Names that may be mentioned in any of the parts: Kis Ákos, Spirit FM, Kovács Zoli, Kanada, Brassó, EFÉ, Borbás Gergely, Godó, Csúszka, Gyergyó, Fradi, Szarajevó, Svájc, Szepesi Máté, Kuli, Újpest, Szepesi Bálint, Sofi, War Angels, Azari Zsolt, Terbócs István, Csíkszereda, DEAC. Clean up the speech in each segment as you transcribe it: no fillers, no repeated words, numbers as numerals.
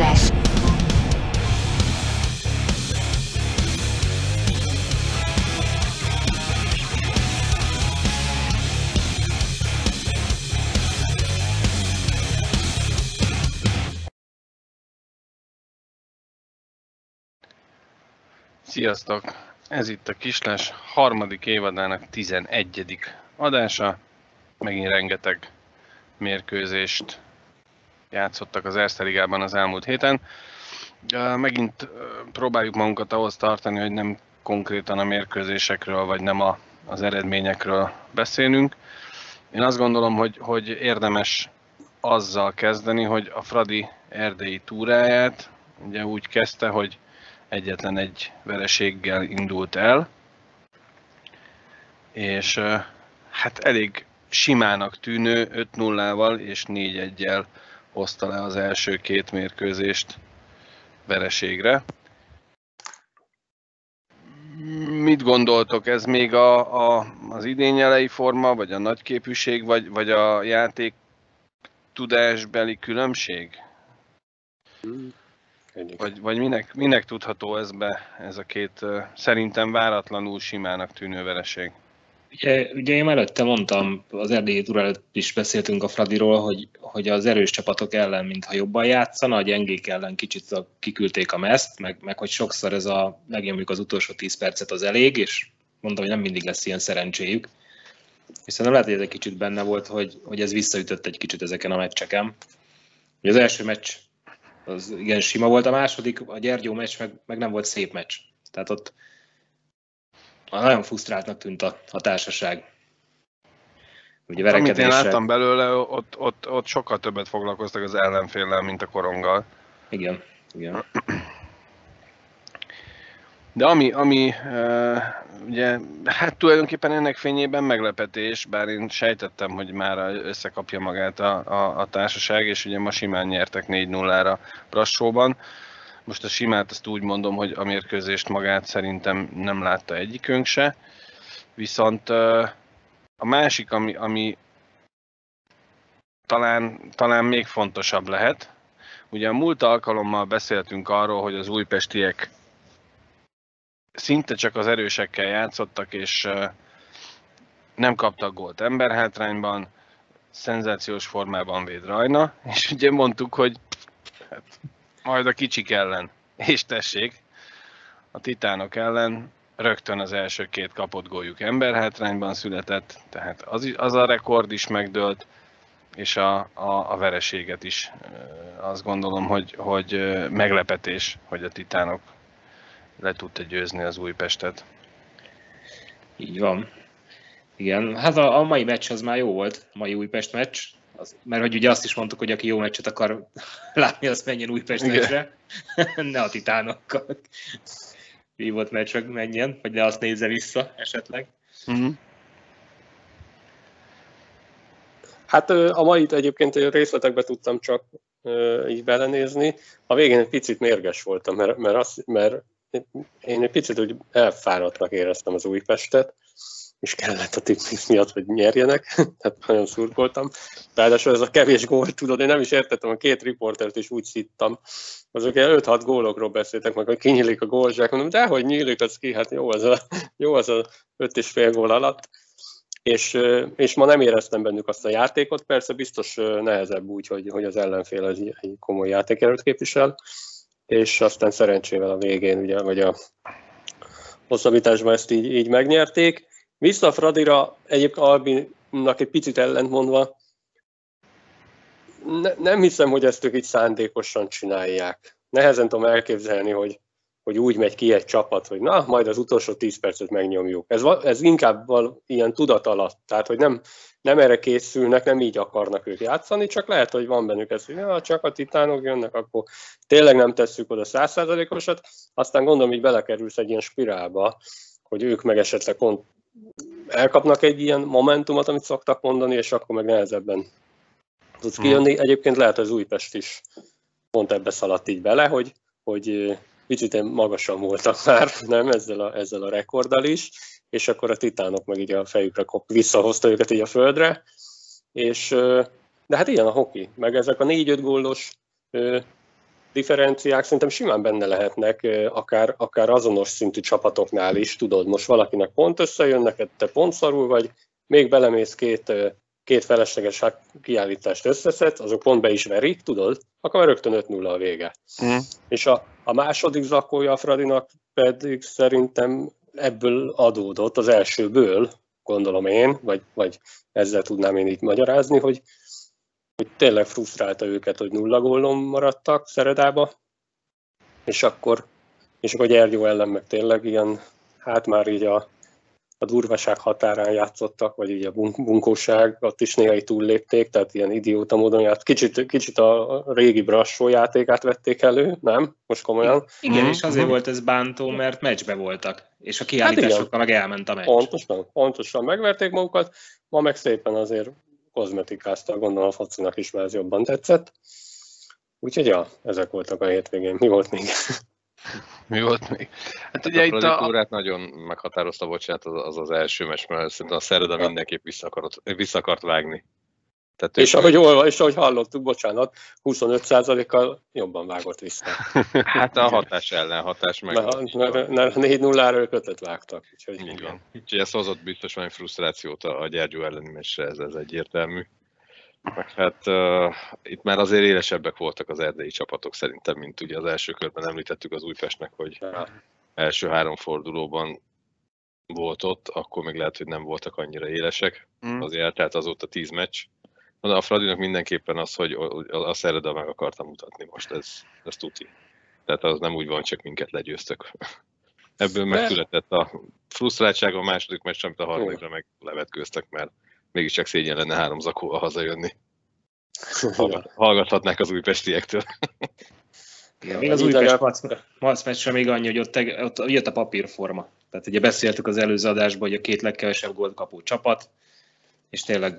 / Sziasztok! Ez itt a Kislás harmadik évadának 11. adása. Megint rengeteg mérkőzést játszottak az Erste Ligában az elmúlt héten. Megint próbáljuk magunkat ahhoz tartani, hogy nem konkrétan a mérkőzésekről, vagy nem az eredményekről beszélünk. Én azt gondolom, hogy érdemes azzal kezdeni, hogy a Fradi erdélyi túráját ugye úgy kezdte, hogy egyetlen egy vereséggel indult el, és hát elég simának tűnő 5-0-val és 4-1-jel hozta le az első két mérkőzést vereségre. Mit gondoltok, ez még az idényelei forma, vagy a nagyképűség, vagy a játék tudásbeli különbség? Vagy minek tudható ez be, ez a két szerintem váratlanul simának tűnő vereség? Ugye én előtte mondtam, az erdélyi túra előtt is beszéltünk a Fradiról, hogy az erős csapatok ellen mintha jobban játszana, a gyengék ellen kicsit kiküldték a mezt, meg hogy sokszor ez megnyomjuk az utolsó 10 percet, az elég, és mondtam, hogy nem mindig lesz ilyen szerencséjük. Viszont nem lehet, hogy ez egy kicsit benne volt, hogy ez visszaütött egy kicsit ezeken a meccseken. Ugye az első meccs az igen sima volt, a második, a Gyergyó meccs meg nem volt szép meccs. Tehát ott nagyon frusztráltnak tűnt a társaság. Ugye amit én láttam belőle, ott sokkal többet foglalkoztak az ellenféllel, mint a koronggal. Igen, igen. De ami ugye, hát tulajdonképpen ennek fényében meglepetés, bár én sejtettem, hogy már összekapja magát a társaság, és ugye ma simán nyertek 4-0-ra Brassóban. Most a simát azt úgy mondom, hogy a mérkőzést magát szerintem nem látta egyikünk se. Viszont a másik, ami talán még fontosabb lehet, ugye a múlt alkalommal beszéltünk arról, hogy az újpestiek szinte csak az erősekkel játszottak, és nem kaptak gólt emberhátrányban, szenzációs formában véd Rajna, és ugye mondtuk, hogy hát, majd a kicsik ellen, és tessék, a Titánok ellen rögtön az első két kapott góljuk emberhátrányban született, tehát az a rekord is megdőlt, és a vereséget is azt gondolom, hogy meglepetés, hogy a Titánok le tudta győzni az Újpestet. Így van. Igen, hát a mai meccs az már jó volt, a mai Újpest meccs, mert hogy ugye azt is mondtuk, hogy aki jó meccset akar látni, azt menjen Újpest meccsre, ne a Titánokkal. Vívott meccs, meg menjen, vagy ne azt nézze vissza esetleg. Uh-huh. Hát a mait egyébként részletekbe tudtam csak így belenézni. A végén egy picit mérges voltam, mert én egy picit úgy elfáradtnak éreztem az Újpestet, és kellett a tipping miatt, hogy nyerjenek, tehát nagyon szurkoltam. Ráadásul ez a kevés gól, tudod, én nem is értettem, a két riportert is úgy szittam. Azok ilyen 5-6 gólokról beszéltek meg, hogy kinyílik a gólzsák, mondom, de hogy nyílik az ki, hát jó az a 5,5 gól alatt. És ma nem éreztem bennük azt a játékot, persze biztos nehezebb úgy, hogy az ellenfél az egy komoly játékerőt képvisel, és aztán szerencsével a végén, ugye, vagy a hosszabbításban ezt így megnyerték. Vissza a Fradira, egyébként Albinnak egy picit ellentmondva, nem hiszem, hogy ezt ők így szándékosan csinálják. Nehezen tudom elképzelni, hogy úgy megy ki egy csapat, hogy na, majd az utolsó 10 percet megnyomjuk. Ez inkább ilyen tudat alatt, tehát hogy nem erre készülnek, nem így akarnak ők játszani, csak lehet, hogy van bennük ez, hogy ja, csak a Titánok jönnek, akkor tényleg nem tesszük oda 100%-osat, aztán gondolom, így belekerülsz egy ilyen spirálba, hogy ők meg esetleg elkapnak egy ilyen momentumot, amit szoktak mondani, és akkor meg nehezebben tudsz kijönni. Egyébként lehet, hogy az Újpest is pont ebbe szaladt így bele, hogy picit magasan voltak már, nem ezzel a rekorddal is, és akkor a Titánok meg így a fejükre visszahozta őket így a földre, de hát ilyen a hoki, meg ezek a 4-5 gólos differenciák szerintem simán benne lehetnek, akár azonos szintű csapatoknál is, tudod, most valakinek pont összejön, neked te pont szarul vagy, még belemész két felesleges kiállítást összeszedsz, azok pont be is verik, tudod, akkor rögtön 5-0 a vége. Mm. És a második zakója a Fradinak pedig szerintem ebből adódott, az elsőből, gondolom én, vagy ezzel tudnám én így magyarázni, hogy tényleg frusztrálta őket, hogy 0 gólon maradtak Szeredába, és akkor Gyergyó ellen meg tényleg ilyen, hát már így a durvaság határán játszottak, vagy így a bunkóságot is néha túllépték, tehát ilyen idióta módon játszott. Kicsit a régi Brassó játékát vették elő, nem? Most komolyan. Igen, és azért volt ez bántó, mert meccsbe voltak, és a kiállításokkal meg elment a meccs. Pontosan megverték magukat, ma meg szépen azért kozmetikáztak, gondolom a focinak is már ez jobban tetszett. Úgyhogy ezek voltak a hétvégén. Mi volt még? Hát ugye itt a kultúrát nagyon meghatározta, bocsánat, az első meccs, mert szerintem a Szereda mindenképp vissza akart vágni. Tehát és ahogy hallottuk, bocsánat, 25%-kal jobban vágott vissza. Hát a hatás ellen hatás meg. 4-0-ra kötet vágtak. Úgyhogy ez hozott biztos valami frusztrációt a Gyergyó elleni meccsre, ez egyértelmű. Hát itt már azért élesebbek voltak az erdélyi csapatok szerintem, mint ugye az első körben említettük az Újpestnek, hogy első 3 fordulóban volt ott, akkor még lehet, hogy nem voltak annyira élesek. Azért eltelt azóta 10 meccs. De a Fradinak mindenképpen az, hogy a Szereda meg akartam mutatni most, ez tuti. Tehát az nem úgy van, csak minket legyőztök. Ebből megszületett a frusztráltság a második meccs, amit a harmadikra meg levetkőztek, mert mégiscsak szégyen lenne 3 zakóval hazajönni. Hallgathatnák az újpestiektől. Igen, még az Újpest meccsre még annyi, hogy ott jött a papírforma. Tehát ugye beszéltük az előző adásban, hogy a 2 legkevesebb gólt kapó csapat, és tényleg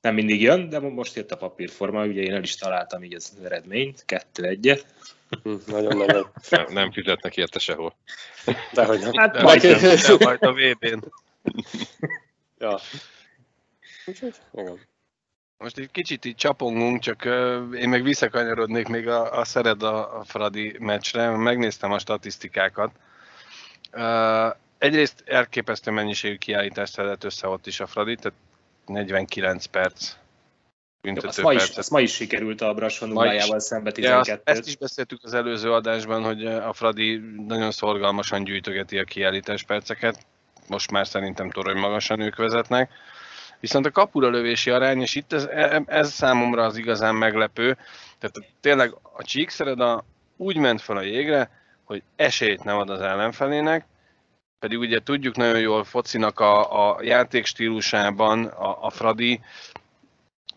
nem mindig jön, de most jött a papírforma, ugye én el is találtam így az eredményt, 2-1. Nagyon. Nem fizetnek érte sehol. Dehogy nem. Hát majd a VB-n. Ja. Most egy kicsit így csapongunk, csak én meg visszakanyarodnék még a Szereda-Fradi meccsre, megnéztem a statisztikákat. Egyrészt elképesztő mennyiségű kiállítást szedett össze ott is a Fradi, tehát 49 perc büntetőpercet. Ezt ma is sikerült a Brassó nullájával szembe 12-t. Ezt is beszéltük az előző adásban, hogy a Fradi nagyon szorgalmasan gyűjtögeti a kiállítás perceket, most már szerintem torony magasan ők vezetnek. Viszont a kapura lövési arány, és itt ez számomra az igazán meglepő, tehát tényleg a Csíkszereda úgy ment fel a jégre, hogy esélyt nem ad az ellenfelének, pedig ugye tudjuk nagyon jól focinak a játékstílusában a Fradi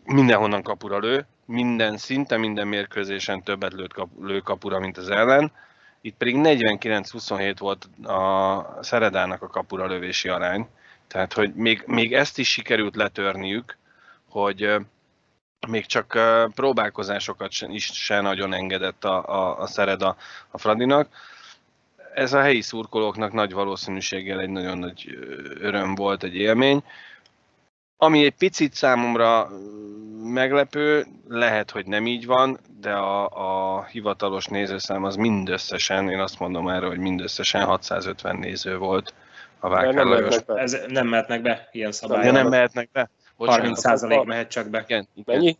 mindenhonnan kapura lő, minden szinte, minden mérkőzésen többet lő kapura, mint az ellen. Itt pedig 49-27 volt a Szeredának a kapura lövési arány. Tehát, hogy még ezt is sikerült letörniük, hogy még csak próbálkozásokat is se nagyon engedett a Szereda a Fradinak. Ez a helyi szurkolóknak nagy valószínűséggel egy nagyon nagy öröm volt, egy élmény. Ami egy picit számomra meglepő, lehet, hogy nem így van, de a hivatalos nézőszám az mindösszesen, én azt mondom erre, hogy mindösszesen 650 néző volt. Nem mehetnek be ilyen szabályok. Nem mehetnek be. 30% mehet csak be. Igen. Mennyi?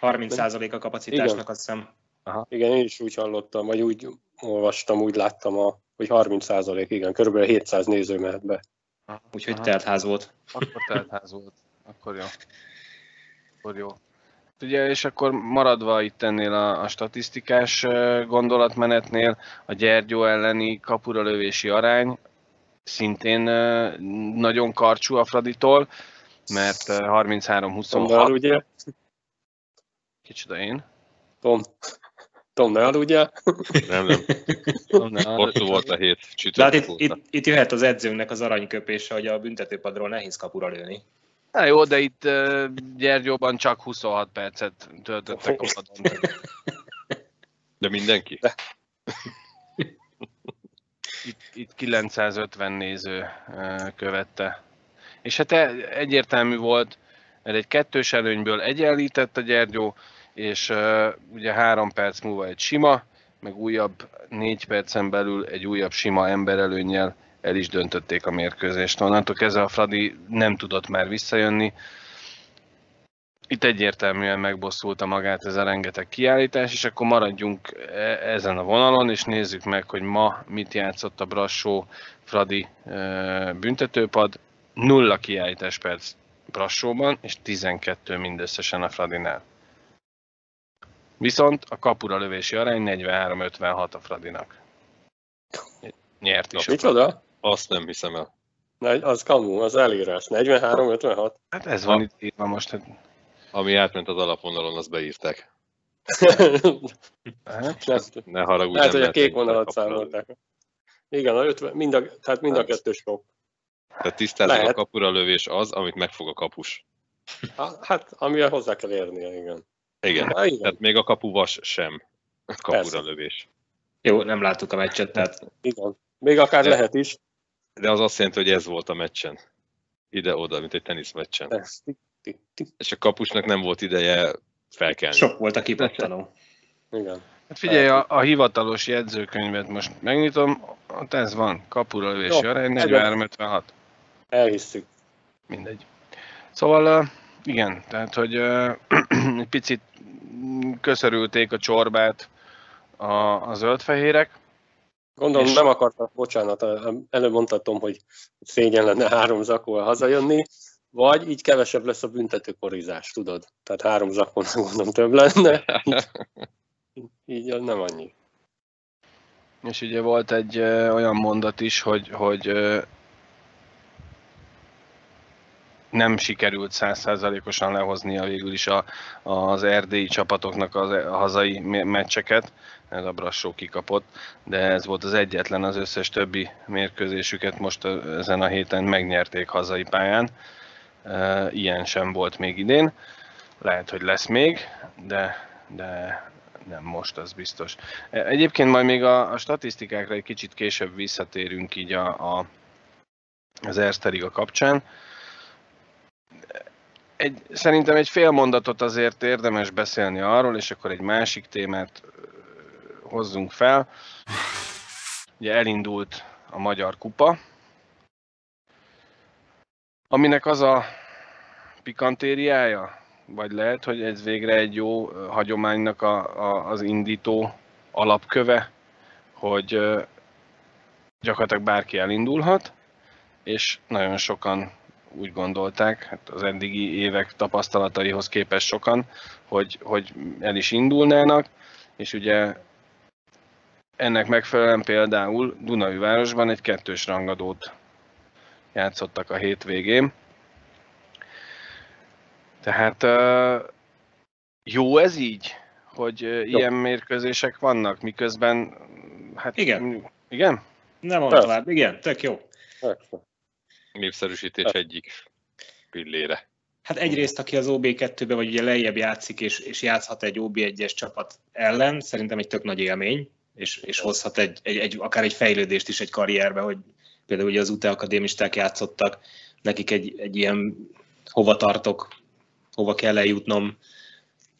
30% a kapacitásnak, igen. Azt hiszem. Aha. Igen, én is úgy hallottam, vagy úgy olvastam, úgy láttam, hogy 30%, igen, körülbelül 700 néző mehet be. Úgyhogy teltház volt. Akkor teltház volt. Akkor jó. Ugye, és akkor maradva itt ennél a statisztikás gondolatmenetnél, a Gyergyó elleni kapuralövési arány, szintén nagyon karcsú a Fraditól, mert 33-26. Kicsoda én? Tom, ne aludjál? Nem. Hosszú volt a hét csütörtök. Hát itt jöhet az edzőnek az aranyköpése, hogy a büntetőpadról nehéz kapura lőni. Na jó, de itt Gyergyóban csak 26 percet töltöttek a padon. De mindenki? De. Itt 950 néző követte. És hát egyértelmű volt, mert egy 2-es előnyből egyenlített a Gyergyó, és ugye 3 perc múlva egy sima, meg újabb 4 percen belül egy újabb sima emberelőnnyel el is döntötték a mérkőzést. Onnantól kezdve a Fradi nem tudott már visszajönni. Itt egyértelműen megbosszulta magát ez a rengeteg kiállítás, és akkor maradjunk ezen a vonalon, és nézzük meg, hogy ma mit játszott a Brassó Fradi büntetőpad. 0 kiállítás perc Brassóban, és 12 mindösszesen a Fradinál. Viszont a kapura lövési arány 43-56 a Fradinak. Nyert is. Micsoda? Azt nem hiszem el. Az kamu, az elírás. 43-56. Hát ez van itt írva most. Ami átment az alapvonalon, azt beírták. Ne haragudj. Hát, hogy a kék vonalat számolták. Igen, a 50, tehát mind a kettő sok. Tehát tisztázom, a kapura lövés az, amit megfog a kapus. Hát, amivel hozzá kell érnie, igen. Igen, há, igen. Tehát még a kapuvas sem kapura lövés. Jó, nem láttuk a meccset, tehát... Igen, még akár de, lehet is. De az azt jelenti, hogy ez volt a meccsen. Ide-oda, mint egy teniszmeccsen. Persze. És a kapusnak nem volt ideje felkelni. Sok volt a kipattanó. Igen. Hát figyelj, a hivatalos jegyzőkönyvet most megnyitom, ott ez van, kapura lövési arány, 43-56. Elhisszük. Mindegy. Szóval igen, tehát hogy egy picit köszörülték a csorbát a zöldfehérek. Gondolom és... nem akartak, bocsánat, előbb mondhatom, hogy szégyen lenne 3 zakóval hazajönni. Vagy így kevesebb lesz a büntetőkorizás, tudod? Tehát 3 zakon, gondolom, több lenne. Így nem annyi. És ugye volt egy olyan mondat is, hogy nem sikerült 100%-osan lehoznia végül is az erdélyi csapatoknak a hazai meccseket. Ez a Brassó kikapott, de ez volt az egyetlen, az összes többi mérkőzésüket most ezen a héten megnyerték hazai pályán. Ilyen sem volt még idén, lehet, hogy lesz még, de nem most, az biztos. Egyébként majd még a statisztikákra egy kicsit később visszatérünk így az Erste Liga kapcsán. Szerintem egy fél mondatot azért érdemes beszélni arról, és akkor egy másik témát hozzunk fel. Ugye elindult a Magyar Kupa, aminek az a pikantériája, vagy lehet, hogy ez végre egy jó hagyománynak az indító alapköve, hogy gyakorlatilag bárki elindulhat, és nagyon sokan úgy gondolták, hát az eddigi évek tapasztalataihoz képest sokan, hogy el is indulnának, és ugye ennek megfelelően például Dunaújvárosban egy 2-ös rangadót játszottak a hétvégén. Tehát jó ez így, hogy ilyen mérkőzések vannak, miközben... Hát, igen. Igen? Nem van tovább, igen, tök jó. Népszerűsítés egyik pillére. Hát egyrészt, aki az OB2-be vagy ugye lejjebb játszik, és játszhat egy OB1-es csapat ellen, szerintem egy tök nagy élmény, és hozhat akár egy fejlődést is egy karrierbe, hogy például ugye az Ute Akadémisták játszottak, nekik egy ilyen hova tartok, hova kell eljutnom.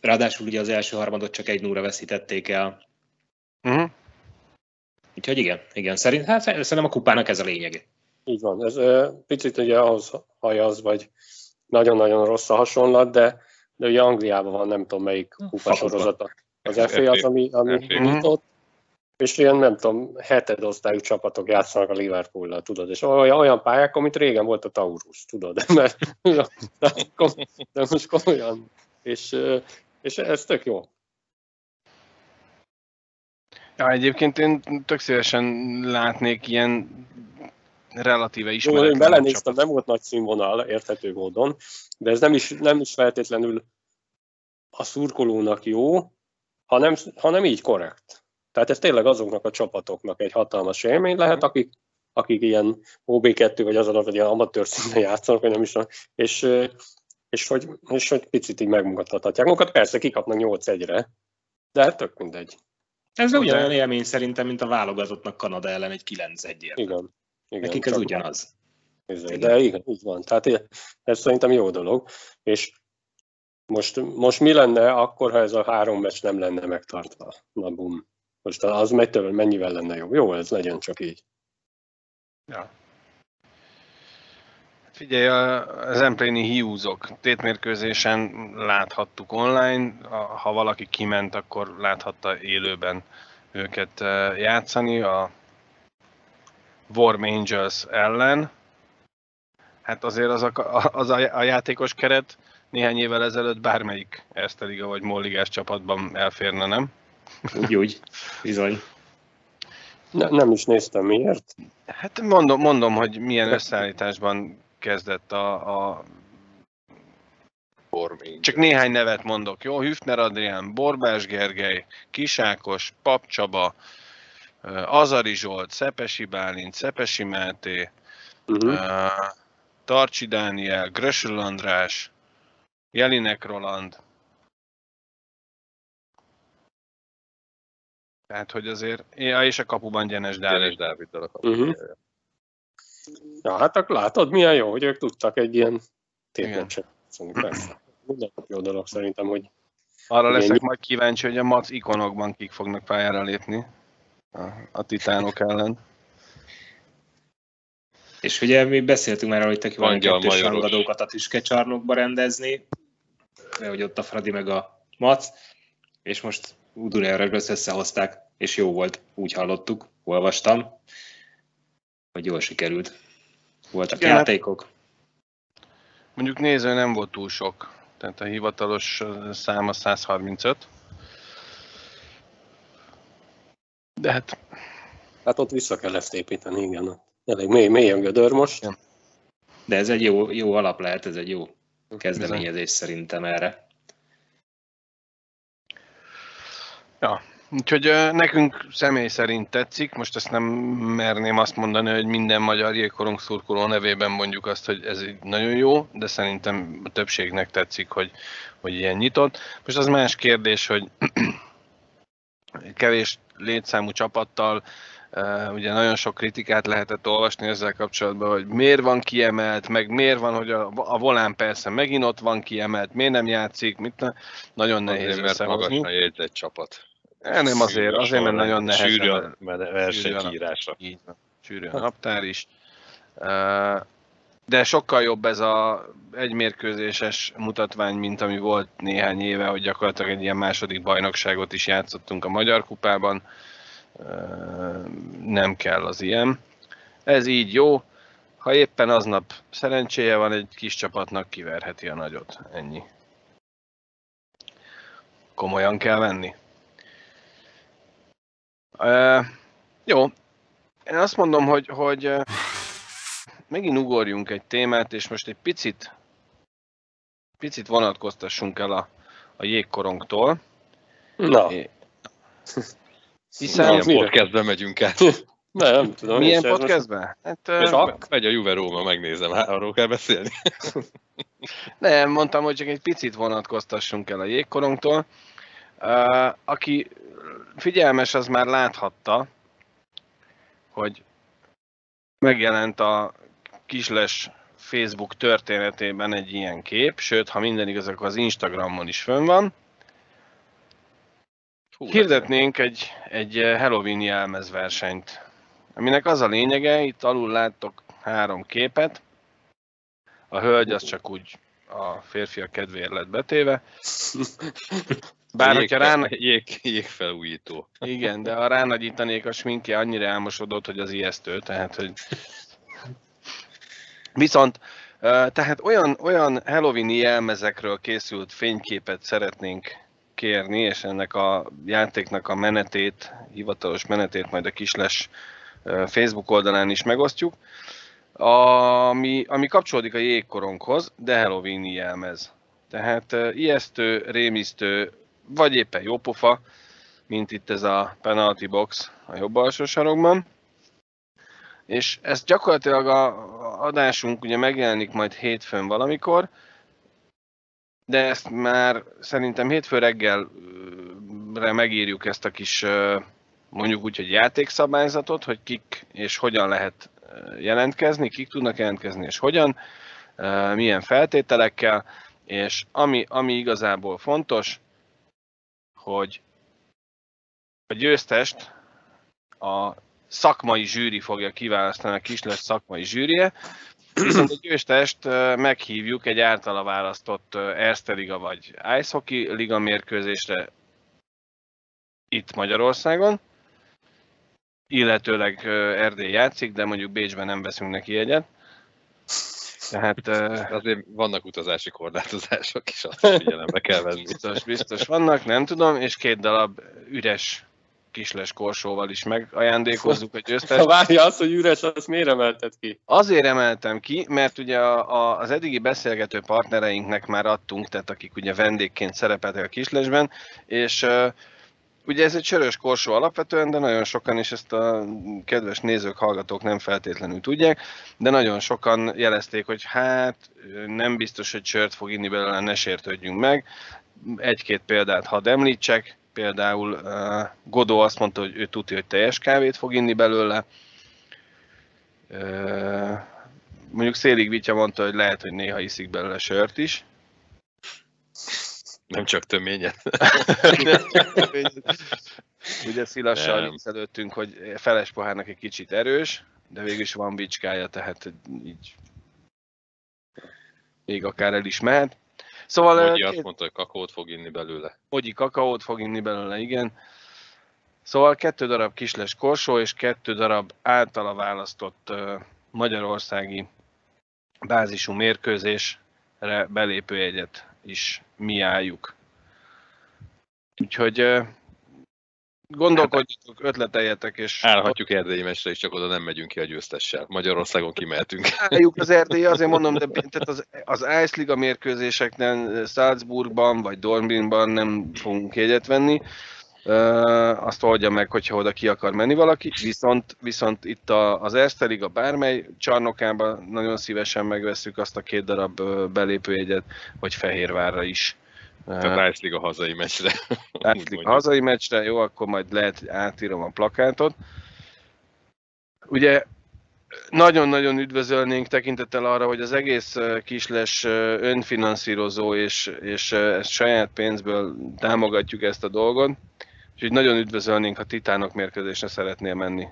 Ráadásul ugye az első harmadot csak 1-0-ra veszítették el. Uh-huh. Úgyhogy igen. Szerintem a kupának ez a lényege. Így van, ez picit ugye ahhoz hajaz, vagy nagyon-nagyon rossz a hasonlat, de ugye Angliában van nem tudom melyik kupasorozata. Az EFÉ az, ami nyitott. És ilyen, nem tudom, 7. osztályú csapatok játszanak a Liverpool-lal, tudod, és olyan pályákon, mint régen volt a Taurus, tudod, mert de most komolyan, és ez tök jó. Ja, egyébként én tök szívesen látnék ilyen relatíve ismeretlen csapatot. Én belenéztem, nem volt nagy színvonal érthető módon, de ez nem is feltétlenül a szurkolónak jó, hanem így korrekt. Tehát ez tényleg azoknak a csapatoknak egy hatalmas élmény lehet, akik ilyen OB2 vagy azon, vagy ilyen amatőr szinten játszanak, vagy nem is, és hogy picit így megmutathatják magukat. Persze kikapnak 8-1-re, de hát tök mindegy. Ez ugyanolyan élmény szerintem, mint a válogatottnak Kanada ellen egy 9-1-ért. Igen, nekik ez ugyanaz. De igen, így van. Tehát ez szerintem jó dolog. És Most mi lenne akkor, ha ez a 3 meccs nem lenne megtartva? Na bum. Most az megytől mennyivel lenne jobb? Jó, ez legyen csak így. Ja. Figyelj, az empléni hiúzok tétmérkőzésen láthattuk online, ha valaki kiment, akkor láthatta élőben őket játszani a War Angels ellen. Hát azért az a játékos keret néhány évvel ezelőtt bármelyik Erste Liga vagy Molligás csapatban elférne, nem? Úgy, bizony. Nem is néztem, miért? Hát mondom, hogy milyen összeállításban kezdett a... Csak néhány nevet mondok, jó? Hűfner Adrián, Borbás Gergely, Kis Ákos, Pap Csaba, Azari Zsolt, Szepesi Bálint, Szepesi Máté, Tarcsi Dániel, Grösül András, Jelinek Roland. Tehát, hogy azért, ja, és a kapuban Gyenes Dávid. Dáviddal a kapuban. Ja, hát akkor látod, milyen jó, hogy ők tudtak egy ilyen tétmeccset. Jó dolog szerintem, hogy... Arra leszek majd kíváncsi, hogy a MAC ikonokban kik fognak pályára lépni a titánok ellen. És ugye mi beszéltünk már, hogy te kívánok kettős rangadókat a tüskecsarnokba rendezni, hogy ott a Fradi meg a MAC, és most Dunaújvárosba összehozták, és jó volt, úgy hallottuk, olvastam, hogy jól sikerült. Voltak igen, játékok. Mondjuk néző nem volt túl sok, tehát a hivatalos száma 135. De hát... Hát ott vissza kellett építeni, igen. Elég mélyen gödör most. Ja. De ez egy jó alap lehet, ez egy jó kezdeményezés szerintem erre. Ja, úgyhogy nekünk személy szerint tetszik, most ezt nem merném azt mondani, hogy minden magyar jégkorong szurkoló nevében mondjuk azt, hogy ez nagyon jó, de szerintem a többségnek tetszik, hogy ilyen nyitott. Most az más kérdés, hogy kevés létszámú csapattal, ugye nagyon sok kritikát lehetett olvasni ezzel kapcsolatban, hogy miért van kiemelt, meg miért van, hogy a volán persze megint ott van kiemelt, miért nem játszik, nagyon nehéz összehozni. Mert magasra jegyzett csapat. Nem azért, mert nagyon nehéz. Sűrű a versenykiírásra. Sűrű a naptár is. De sokkal jobb ez a egymérkőzéses mutatvány, mint ami volt néhány éve, hogy gyakorlatilag egy ilyen második bajnokságot is játszottunk a Magyar Kupában. Nem kell az ilyen. Ez így jó, ha éppen aznap szerencséje van, egy kis csapatnak kiverheti a nagyot. Ennyi. Komolyan kell venni. Jó, én azt mondom, hogy megint ugorjunk egy témát, és most egy picit vonatkoztassunk el a jégkorongtól. Na. Hiszen milyen podcastben megyünk át? Nem tudom. Milyen podcastben? Hát, megy a Juve Róma, megnézem, arról kell beszélni. Nem, mondtam, hogy csak egy picit vonatkoztassunk el a jégkorongtól. Aki figyelmes, az már láthatta, hogy megjelent a Kisles Facebook történetében egy ilyen kép, sőt, ha minden igaz, akkor az Instagramon is fönn van. Hirdetnénk egy Halloween jelmezversenyt, aminek az a lényege, itt alul láttok 3 képet, a hölgy az csak úgy a férfiak kedvéért lett betéve, bár hogyha jégfelújító. Igen, de ha ránagyítanék a sminkje, annyira elmosodott, hogy az ijesztő, tehát hogy... Viszont, tehát olyan Halloween-i jelmezekről készült fényképet szeretnénk kérni, és ennek a játéknak a menetét, hivatalos menetét majd a Kisles Facebook oldalán is megosztjuk, ami kapcsolódik a jégkoronghoz, de Halloween-i jelmez. Tehát ijesztő, rémisztő, vagy éppen jópofa, mint itt ez a penalty box a jobb alsó sarokban. És ez gyakorlatilag a adásunk ugye megjelenik majd hétfőn valamikor, de ezt már szerintem hétfő reggelre megírjuk ezt a kis, mondjuk úgy, hogy játékszabályzatot, hogy kik és hogyan lehet jelentkezni, kik tudnak jelentkezni és hogyan, milyen feltételekkel, És ami igazából fontos, hogy a győztest a szakmai zsűri fogja kiválasztani, a Kislös szakmai zsűrie, viszont a győztest meghívjuk egy általa választott Erste Liga vagy Ice Hockey Liga mérkőzésre itt Magyarországon, illetőleg Erdély játszik, de mondjuk Bécsben nem veszünk neki egyet. Tehát azért vannak utazási korlátozások is, azt figyelembe kell venni. Biztos vannak, nem tudom, és 2 darab üres kisles korsóval is megajándékozzuk a győztest. Ha várja azt, hogy üres, azt miért emelted ki? Azért emeltem ki, mert ugye az eddigi beszélgető partnereinknek már adtunk, tehát akik ugye vendégként szerepeltek a kislesben, és ugye ez egy sörös korsó alapvetően, de nagyon sokan, és ezt a kedves nézők, hallgatók nem feltétlenül tudják, de nagyon sokan jelezték, hogy hát nem biztos, hogy sört fog inni belőle, ne sértődjünk meg. 1-2 példát hadd említsek, például Godó azt mondta, hogy ő tudja, hogy teljes kávét fog inni belőle. Mondjuk Szélig Vitya mondta, hogy lehet, hogy néha iszik belőle sört is. Nem csak töményet. Ugye Szilassal viccelődtünk, hogy feles pohárnak egy kicsit erős, de végül is van bicskája, tehát így még akár el is mehet. Szóval Mogyi azt mondta, hogy kakaót fog inni belőle. Mogyi kakaót fog inni belőle, igen. Szóval 2 darab kisles korsó és 2 darab általa választott magyarországi bázisú mérkőzésre belépő jegyet is mi álljuk. Úgyhogy gondolkodjatok, ötleteljetek, és... Állhatjuk erdélyi meccsre is, csak oda nem megyünk ki a győztessel. Magyarországon kimehetünk. Álljuk az erdélyi, azért mondom, de tehát az Ice Liga mérkőzéseknél Salzburgban vagy Dornbirnban nem fogunk jegyet venni. Azt oldja meg, hogyha oda ki akar menni valaki. Viszont itt az Erste Liga bármely csarnokában nagyon szívesen megvesszük azt a 2 darab belépőjegyet, vagy Fehérvárra is. Tehát Ice Liga hazai meccsre. Ice Liga hazai meccsre, jó, akkor majd lehet átírom a plakátot. Ugye nagyon-nagyon üdvözölnénk tekintettel arra, hogy az egész kisles önfinanszírozó és saját pénzből támogatjuk ezt a dolgot. Úgyhogy nagyon üdvözölnénk, ha Titánok mérkőzésre szeretnél menni.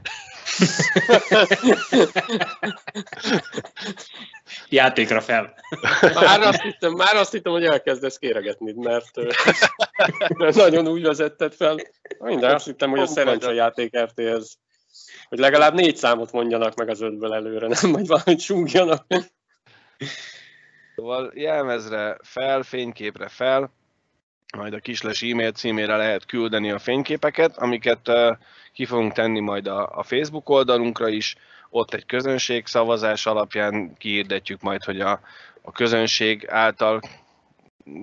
Játékra fel. Már azt hittem, hogy elkezdesz kéregetni, mert nagyon úgy vezetted fel. Minden azt hittem, hogy a szerencsejáték RT-hez, hogy legalább 4 számot mondjanak meg az 5-ből előre, nem majd valamit súgjanak. Szóval jelmezre fel, fényképre fel, majd a Kisles e-mail címére lehet küldeni a fényképeket, amiket ki fogunk tenni majd a Facebook oldalunkra is. Ott egy közönségszavazás alapján kihirdetjük majd, hogy a közönség által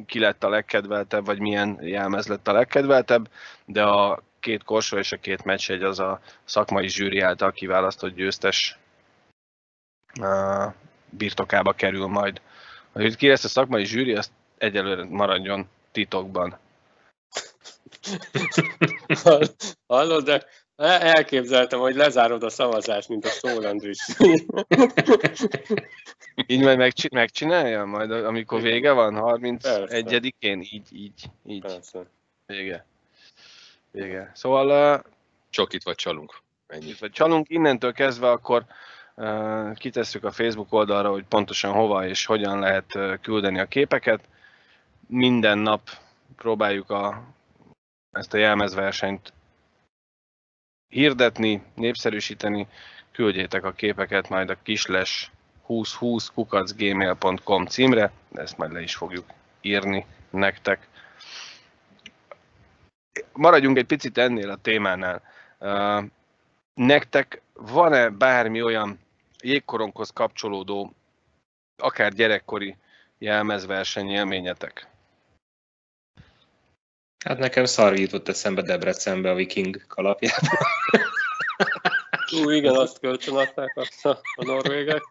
ki lett a legkedveltebb, vagy milyen jelmez lett a legkedveltebb, de a 2 korsó és a 2 meccsjegy az a szakmai zsűri által kiválasztott győztes birtokába kerül majd. Hogy ki lesz a szakmai zsűri, azt egyelőre maradjon titokban. Hallod, de elképzeltem, hogy lezárod a szavazást, mint a Szólendrics. Így majd megcsinálja? Majd amikor vége van, 31-én? Így. Persze. Vége. Szóval... Csak itt vagy csalunk. Ennyit. Vagy csalunk, innentől kezdve akkor kitesszük a Facebook oldalra, hogy pontosan hova és hogyan lehet küldeni a képeket. Minden nap próbáljuk ezt a jelmezversenyt hirdetni, népszerűsíteni. Küldjétek a képeket majd a kisles2020@gmail.com címre, ezt majd le is fogjuk írni nektek. Maradjunk egy picit ennél a témánál. Nektek van-e bármi olyan jégkoronghoz kapcsolódó, akár gyerekkori jelmezverseny élményetek? Hát nekem szarvi jutott eszembe Debrecenbe a Viking kalapjában. Ú, igen, azt kölcsönadták a norvégek.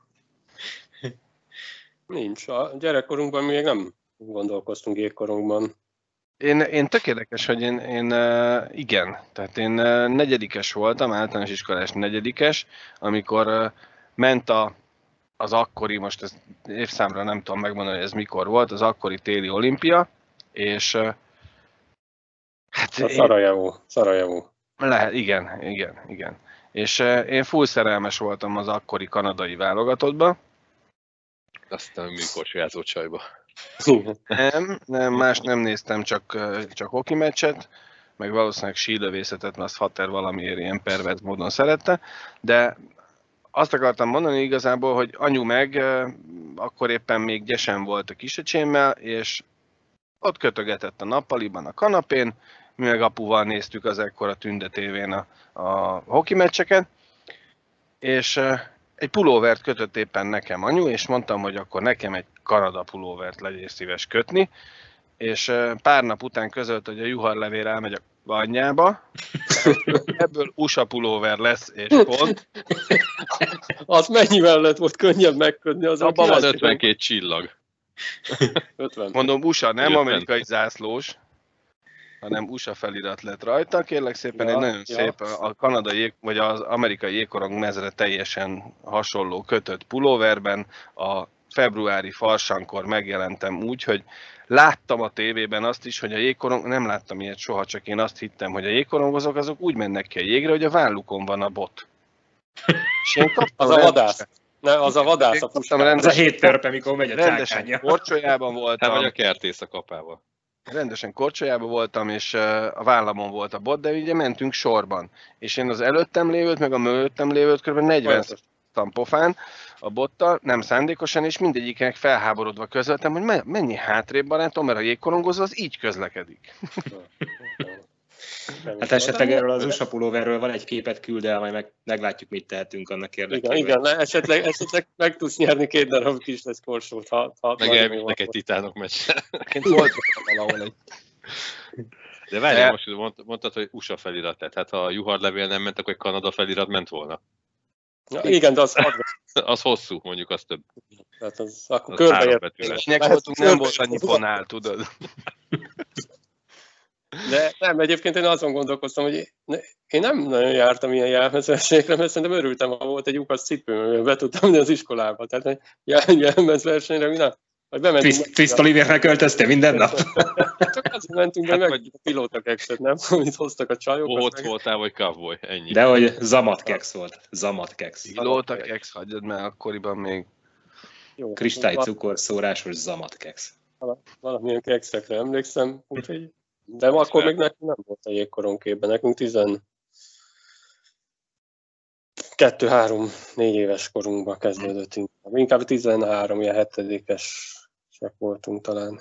Nincs. A gyerekkorunkban még nem gondolkoztunk jégkorunkban. Én tök érdekes, hogy én igen, tehát én negyedikes voltam, általános iskolás negyedikes, amikor ment a az akkori, most ez évszámra nem tudom megmondani, ez mikor volt, az akkori téli olimpia, és hát a Szarajevó. Lehet, igen. És én full szerelmes voltam az akkori kanadai válogatottba. Aztán mikor sujázó csajba. Nem, más nem néztem, csak hoki meccset, meg valószínűleg sílövészetet, mert azt Hatter valamiért ilyen pervert módon szerette, de azt akartam mondani igazából, hogy anyu meg, akkor éppen még gyesen volt a kisöcsémmel, és ott kötögetett a nappaliban a kanapén, mi meg apuval néztük az ekkora Tünde tévén a hoki meccseket, és egy pulóvert kötött éppen nekem anyu, és mondtam, hogy akkor nekem egy Kanada pulóvert legyél szíves kötni, és pár nap után közölt, hogy a juharlevél elmegy a anyjába, ebből USA pulóver lesz, és pont. Az mennyivel lett volt könnyebb megkötni? Az abban az 52 csillag. 50. Mondom, USA nem 50. Amerikai zászlós, hanem USA felirat lett rajta. Kérlek szépen, egy nagyon szép, a kanadai, vagy az amerikai jégkorong mezre teljesen hasonló kötött pulóverben. A februári farsankor megjelentem úgy, hogy láttam a tévében azt is, hogy a jégkorong, nem láttam ilyet soha, csak én azt hittem, hogy a jégkorongozók azok úgy mennek ki a jégre, hogy a vállukon van a bot. Az a vadász. Nem, az a vadász a puskában. Az a héttörpe, mikor megy a csákányja. Rendesen korcsolyában voltam. Vagy a kertész a kapával. Rendesen korcsolyában voltam, és a vállamon volt a bot, de ugye mentünk sorban. És én az előttem lévőt, meg a mögöttem lévőt kb. 40-szer tudtam pofán a bottal, nem szándékosan, és mindegyiknek felháborodva közöltem, hogy mennyi hátrébb barátom, mert a jégkorongozó az így közlekedik. Hát esetleg erről az USA pulóverről van egy képet küld el, majd meglátjuk, mit tehetünk annak érdekében. Igen, esetleg meg tudsz nyerni 2 darab kis lesz korsót, ha meg elménynek egy titánok meccsen. De várjál, most mondtad, hogy USA felirat lett. Hát ha a juharlevél nem ment, akkor egy Kanada felirat ment volna. Ja, igen, de az hosszú, mondjuk, az több. Tehát az akkor körbejött. Nem volt annyi fonál, tudod. De nem, egyébként én azon gondolkoztam, hogy én nem nagyon jártam ilyen jelmezversenyekre, mert szerintem örültem, ha volt egy ukasz cipőm, amivel be tudtam menni az iskolába. Tehát egy jelmezversenyre mi nem? Triszt Olivérnek öltözte minden nap? Csak azért mentünk be, meg a pilótakexet, nem? Amit hoztak a csajok. Bohóc voltál, vagy cowboy, ennyi. De hogy zamatkex volt. Zamatkex. Pilótakex, hagyjad, mert akkoriban még... Kristálycukorszórásos zamatkex. Valamilyen kexekre emlékszem, úgyhogy... De akkor még nekünk nem volt a jégkoronképpen, nekünk 12-3-4 éves korunkban kezdődött inkább 13, ilyen 7-esek voltunk talán.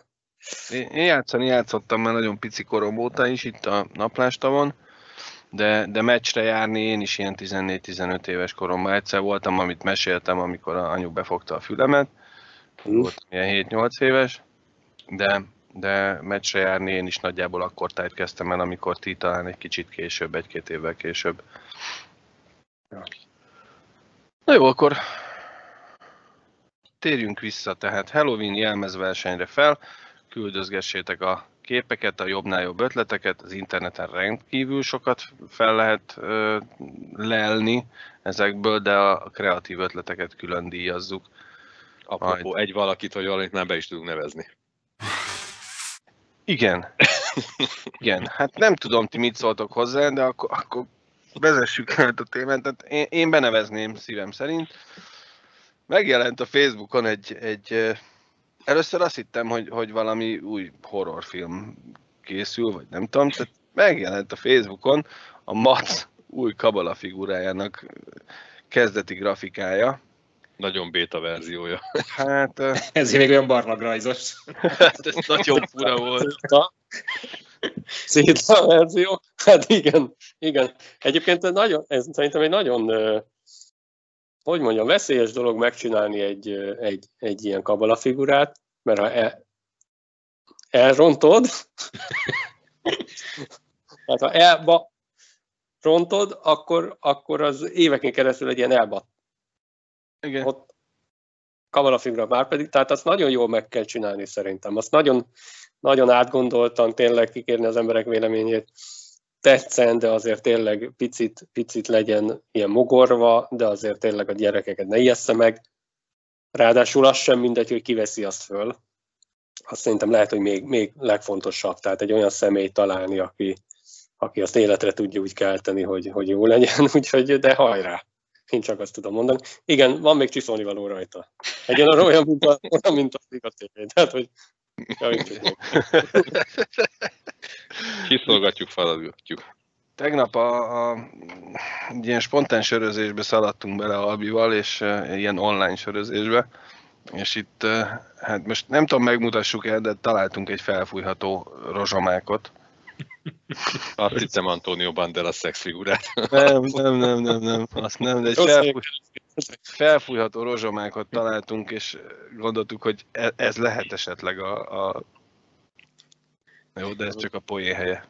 Én játszottam már nagyon pici korom óta is itt a Naplástavon, de meccsre járni én is ilyen 14-15 éves koromban egyszer voltam, amit meséltem, amikor anyu befogta a fülemet, voltam ilyen 7-8 éves, de meccsre járni én is nagyjából akkor kezdtem el, amikor ti talán egy kicsit később, 1-2 évvel később. Na jó, akkor térjünk vissza, tehát Halloween jelmezversenyre fel, küldözgessétek a képeket, a jobbnál jobb ötleteket, az interneten rendkívül sokat fel lehet lelni ezekből, de a kreatív ötleteket külön díjazzuk. Apropó, egy valakit, vagy valamit már be is tudunk nevezni. Igen, hát nem tudom, ti mit szóltok hozzá, de akkor vezessük el a témát. Tehát én benevezném szívem szerint. Megjelent a Facebookon egy először azt hittem, hogy valami új horrorfilm készül, vagy nem tudom, tehát megjelent a Facebookon a Mac új kabala figurájának kezdeti grafikája. Nagyon béta verziója. Hát... ezért még olyan barlagrajzos. Hát ez nagyon fura volt. Széta verzió? Hát igen. Egyébként ez szerintem egy nagyon, hogy mondjam, veszélyes dolog megcsinálni egy ilyen kabala figurát, mert ha elrontod, hát ha elrontod, akkor az éveken keresztül egy ilyen elbat. Igen. Ott kamerafilmre már pedig, tehát azt nagyon jól meg kell csinálni szerintem. Azt nagyon, nagyon átgondoltan tényleg kikérni az emberek véleményét. Tetszen, de azért tényleg picit legyen ilyen mogorva, de azért tényleg a gyerekeket ne ijessze meg. Ráadásul az sem mindegy, hogy kiveszi azt föl. Azt szerintem lehet, hogy még legfontosabb. Tehát egy olyan személyt találni, aki azt életre tudja úgy kelteni, hogy jó legyen, úgyhogy de hajrá! Én csak azt tudom mondani. Igen, van még csiszolnivaló rajta. Egy olyan, mint a Liga TV. Tehát, hogy csiszolgatjuk, feladgatjuk. Tegnap ilyen spontán sörözésbe szaladtunk bele Albival, és ilyen online sörözésbe, és itt, hát most nem tudom, megmutassuk el, de találtunk egy felfújható rozsomákot. Azt hittem Antonio Banderas szexfigurát. Nem. Azt nem, de egy felfújható rozsomákot találtunk, és gondoltuk, hogy ez lehet esetleg a... Jó, de ez csak a poé helye.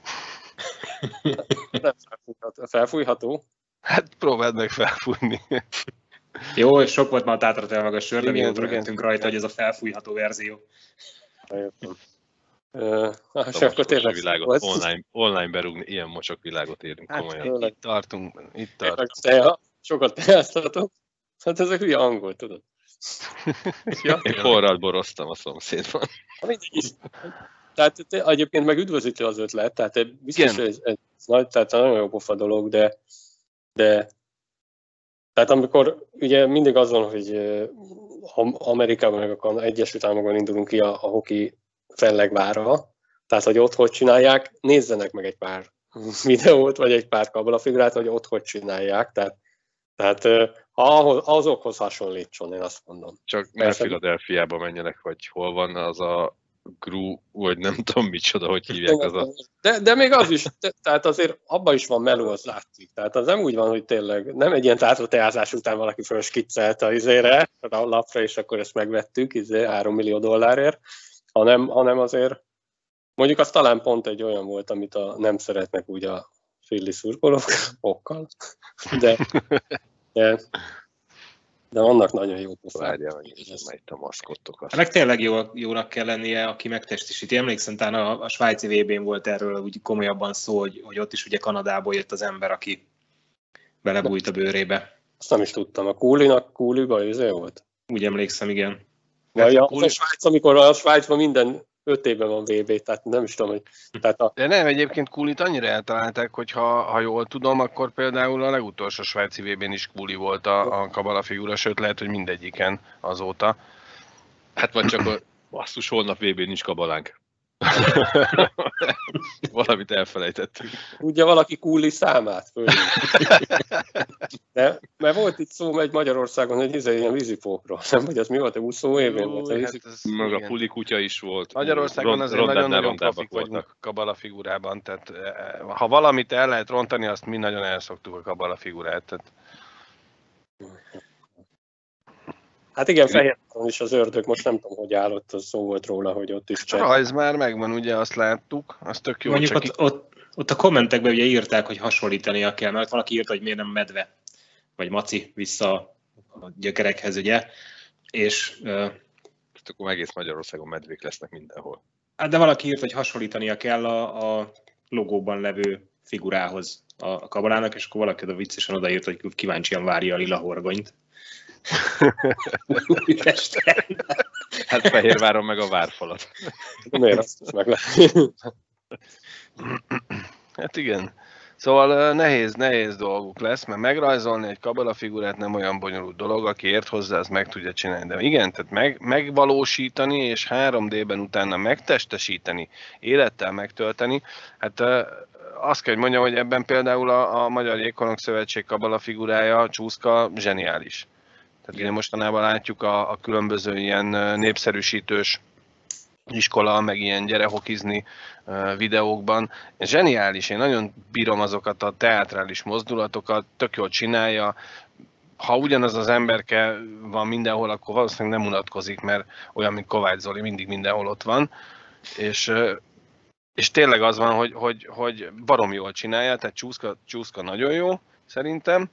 Felfújható? Hát próbáld meg felfújni. Jó, és sok volt már a tátratál meg a sör, de mi rögtünk rajta, hogy ez a felfújható verzió. Akkor tényleg világot online berúgni, ilyen mocsok világot érünk komolyan. Hát, itt tartunk. Sokat teáztatok, hát ezek ugye angol, tudod. Ja? Én forralt boroztam a szomszédban. Tehát egyébként meg üdvözítő az ötlet, tehát biztos, hogy ez nagy, tehát nagyon jó pofa dolog, de tehát amikor ugye mindig azon, hogy Amerikában meg a Egyesült Államokban indulunk ki a hoki fellegvára, tehát hogy ott hogy csinálják, nézzenek meg egy pár videót, vagy egy pár kabalafigurát, hogy ott hogy csinálják, tehát azokhoz hasonlítson, én azt mondom. Csak ne Philadelphiába menjenek, vagy hol van az a grú, vagy nem tudom micsoda, hogy hívják az a... De még az is, tehát azért abban is van meló, az látszik. Tehát az nem úgy van, hogy tényleg nem egy ilyen tátrateázás után valaki fölskiccelt a izére, a lapra, és akkor ezt megvettük, $3 millió hanem azért, mondjuk az talán pont egy olyan volt, amit nem szeretnek úgy a filli szurkolók, okkal, de annak nagyon jó pofán. Ennek tényleg jónak kell lennie, aki megtestesíti. Emlékszem, talán a svájci VB-n volt erről úgy komolyabban szó, hogy ott is ugye Kanadából jött az ember, aki belebújt a bőrébe. Azt nem is tudtam, a Kuliba őző volt? Úgy emlékszem, igen. A Svájc, amikor a Svájcban minden 5 évben van VB, tehát nem is tudom, hogy... De nem, egyébként Kulit annyira eltalálták, hogy ha jól tudom, akkor például a legutolsó svájci VB-n is Kuli volt a kabalafigura, sőt lehet, hogy mindegyiken azóta. Hát vagy csak a basszus, holnap VB-n nincs kabalánk. Valamit elfelejtettünk. Tudja valaki Kuli számát? De, mert volt itt szó egy Magyarországon, hogy ilyen vízipókról, nem? Vagy az mi volt, 20 évén volt? Meg a Kuli kutya is volt. Magyarországon azért nagyon-nagyon profik vagyunk kabalafigurában, tehát ha valamit el lehet rontani, azt mi nagyon elszoktuk a kabalafigurát. Tehát... Hát igen, Fehérváron is az ördög, most nem tudom, hogy állott, az szó volt róla, hogy ott is csak. A rajz már megvan, ugye, azt láttuk, az tök jó. Mondjuk ott a kommentekben ugye írták, hogy hasonlítania kell, mert valaki írta, hogy miért nem medve, vagy maci vissza a gyökerekhez, ugye, és... Akkor egész Magyarországon medvék lesznek mindenhol. Hát de valaki írt, hogy hasonlítania kell a logóban levő figurához a kabalának, és akkor valaki oda viccesen odaírt, hogy kíváncsian várja a lila horgonyt. Hát Fehérváron meg a várfalat. Miért azt is meg lehet? Hát igen. Szóval nehéz dolguk lesz, mert megrajzolni egy kabalafigurát nem olyan bonyolult dolog, aki ért hozzá, az meg tudja csinálni. De igen, tehát megvalósítani és 3D-ben utána megtestesíteni, élettel megtölteni, hát azt kell, hogy mondjam, hogy ebben például a Magyar Jégkorong Szövetség kabalafigurája, a Csúszka, zseniális. Tehát ugye mostanában látjuk a különböző ilyen népszerűsítős iskola, meg ilyen gyere hokizni videókban. Zseniális, én nagyon bírom azokat a teátrális mozdulatokat, tök jól csinálja. Ha ugyanaz az emberke van mindenhol, akkor valószínűleg nem unatkozik, mert olyan, mint Kovács Zoli, mindig mindenhol ott van. És tényleg az van, hogy barom jól csinálja, tehát Csúszka nagyon jó, szerintem.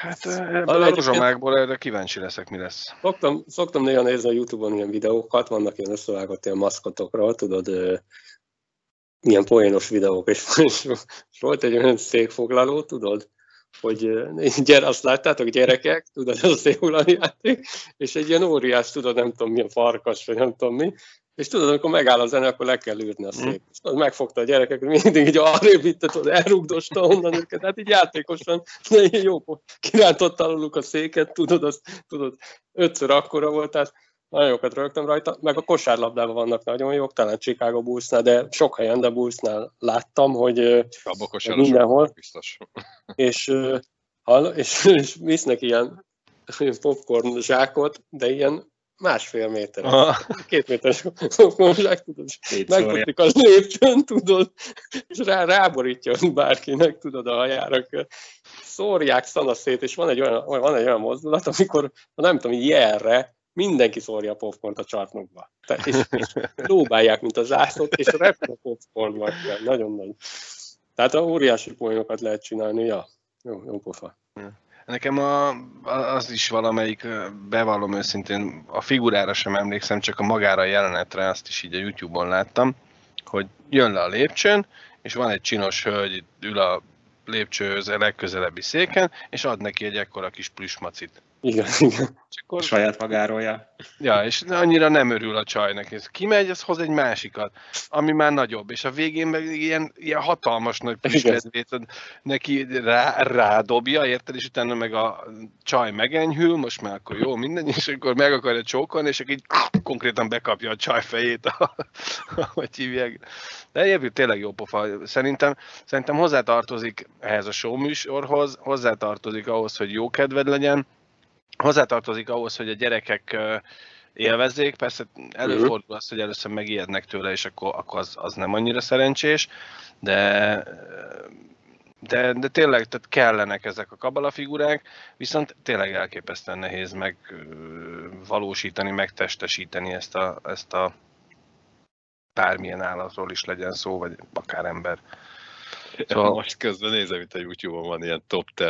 Hát a rozsomákból erre kíváncsi leszek, mi lesz. Szoktam néha nézni a YouTube-on ilyen videókat, vannak ilyen összevágott ilyen maszkotokról, tudod, ilyen poénos videók, és volt egy olyan székfoglaló, tudod, hogy gyere, azt láttátok, gyerekek, tudod, ez az éhulan játék, és egy ilyen óriás, tudod, nem tudom mi a farkas, vagy nem tudom mi, és tudod, amikor megáll a zene, akkor le kell űrni a szék. És tudod, megfogta a gyerekek, mindig így arrébb itt, tudod, elrugdosta onnan őket, hát így játékosan, nagyon jó, kirántotta aluluk a széket, tudod, azt, tudod, ötször akkora volt, tehát nagyon jókat rögtem rajta, meg a kosárlabdában vannak nagyon jók, talán Chicago Bulls-nál, de sok helyen, de Bulls-nál láttam, hogy mindenhol, és visznek ilyen popcorn zsákot, de ilyen másfél méter, 2 méteres popcorn zsák, tudod, megputik a lépcsőn, tudod, és ráborítja bárkinek, tudod, a hajára, szórják szanaszét, és van egy olyan mozdulat, amikor, nem tudom, jelre, mindenki szórja a popcornt a csarnokba. És próbálják, mint a zászlót, és repül a popcornba. Nagyon nagy. Tehát a óriási poénokat lehet csinálni. Ja, jó pofa. Nekem az is valamelyik, bevallom őszintén, a figurára sem emlékszem, csak a magára a jelenetre, azt is így a YouTube-on láttam, hogy jön le a lépcsőn, és van egy csinos hölgy, ül a lépcsőhöz a legközelebbi széken, és ad neki egy ekkora kis plüsmacit. Igen. Akkor... saját magárolja. Ja, és annyira nem örül a csajnak. És kimegy, az hoz egy másikat, ami már nagyobb. És a végén meg ilyen hatalmas nagy püskedvét neki rádobja, érted? És utána meg a csaj megenyhül, most már akkor jó, minden, és akkor meg akarja csókolni, és akkor így konkrétan bekapja a csaj fejét, ahogy hívják. De egyébként tényleg jó pofa. Szerintem hozzátartozik ehhez a show műsorhoz, hozzátartozik ahhoz, hogy jó kedved legyen, hozzátartozik ahhoz, hogy a gyerekek élvezzék, persze előfordul az, hogy először megijednek tőle, és akkor az nem annyira szerencsés, de tényleg, tehát kellenek ezek a kabalafigurák, viszont tényleg elképesztően nehéz megvalósítani, megtestesíteni ezt a bármilyen állatról is legyen szó, vagy akár ember. Szóval... most közben nézem, itt a YouTube-on van ilyen top 10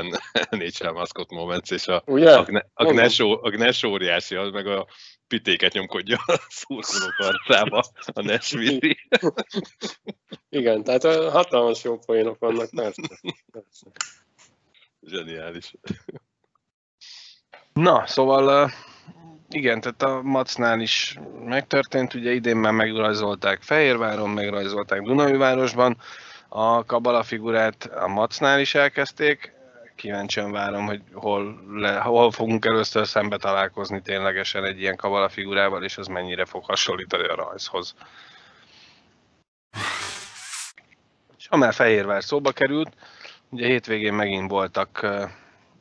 NHL Mascot Moments, és a Gnes óriási, az meg a pitéket nyomkodja a szurkolók arcába, a Nes vízi. Igen, tehát hatalmas jó poénok vannak, persze. Zseniális. Na, szóval igen, tehát a Macnál is megtörtént, ugye idén már megrajzolták Fehérváron, megrajzolták Dunaújvárosban, a kabala figurát a Macnál is elkezdték, kíváncsian várom, hogy hol fogunk először szembe találkozni ténylegesen egy ilyen kabala figurával, és az mennyire fog hasonlítani a rajzhoz. És ha már Fehérvár szóba került, ugye hétvégén megint voltak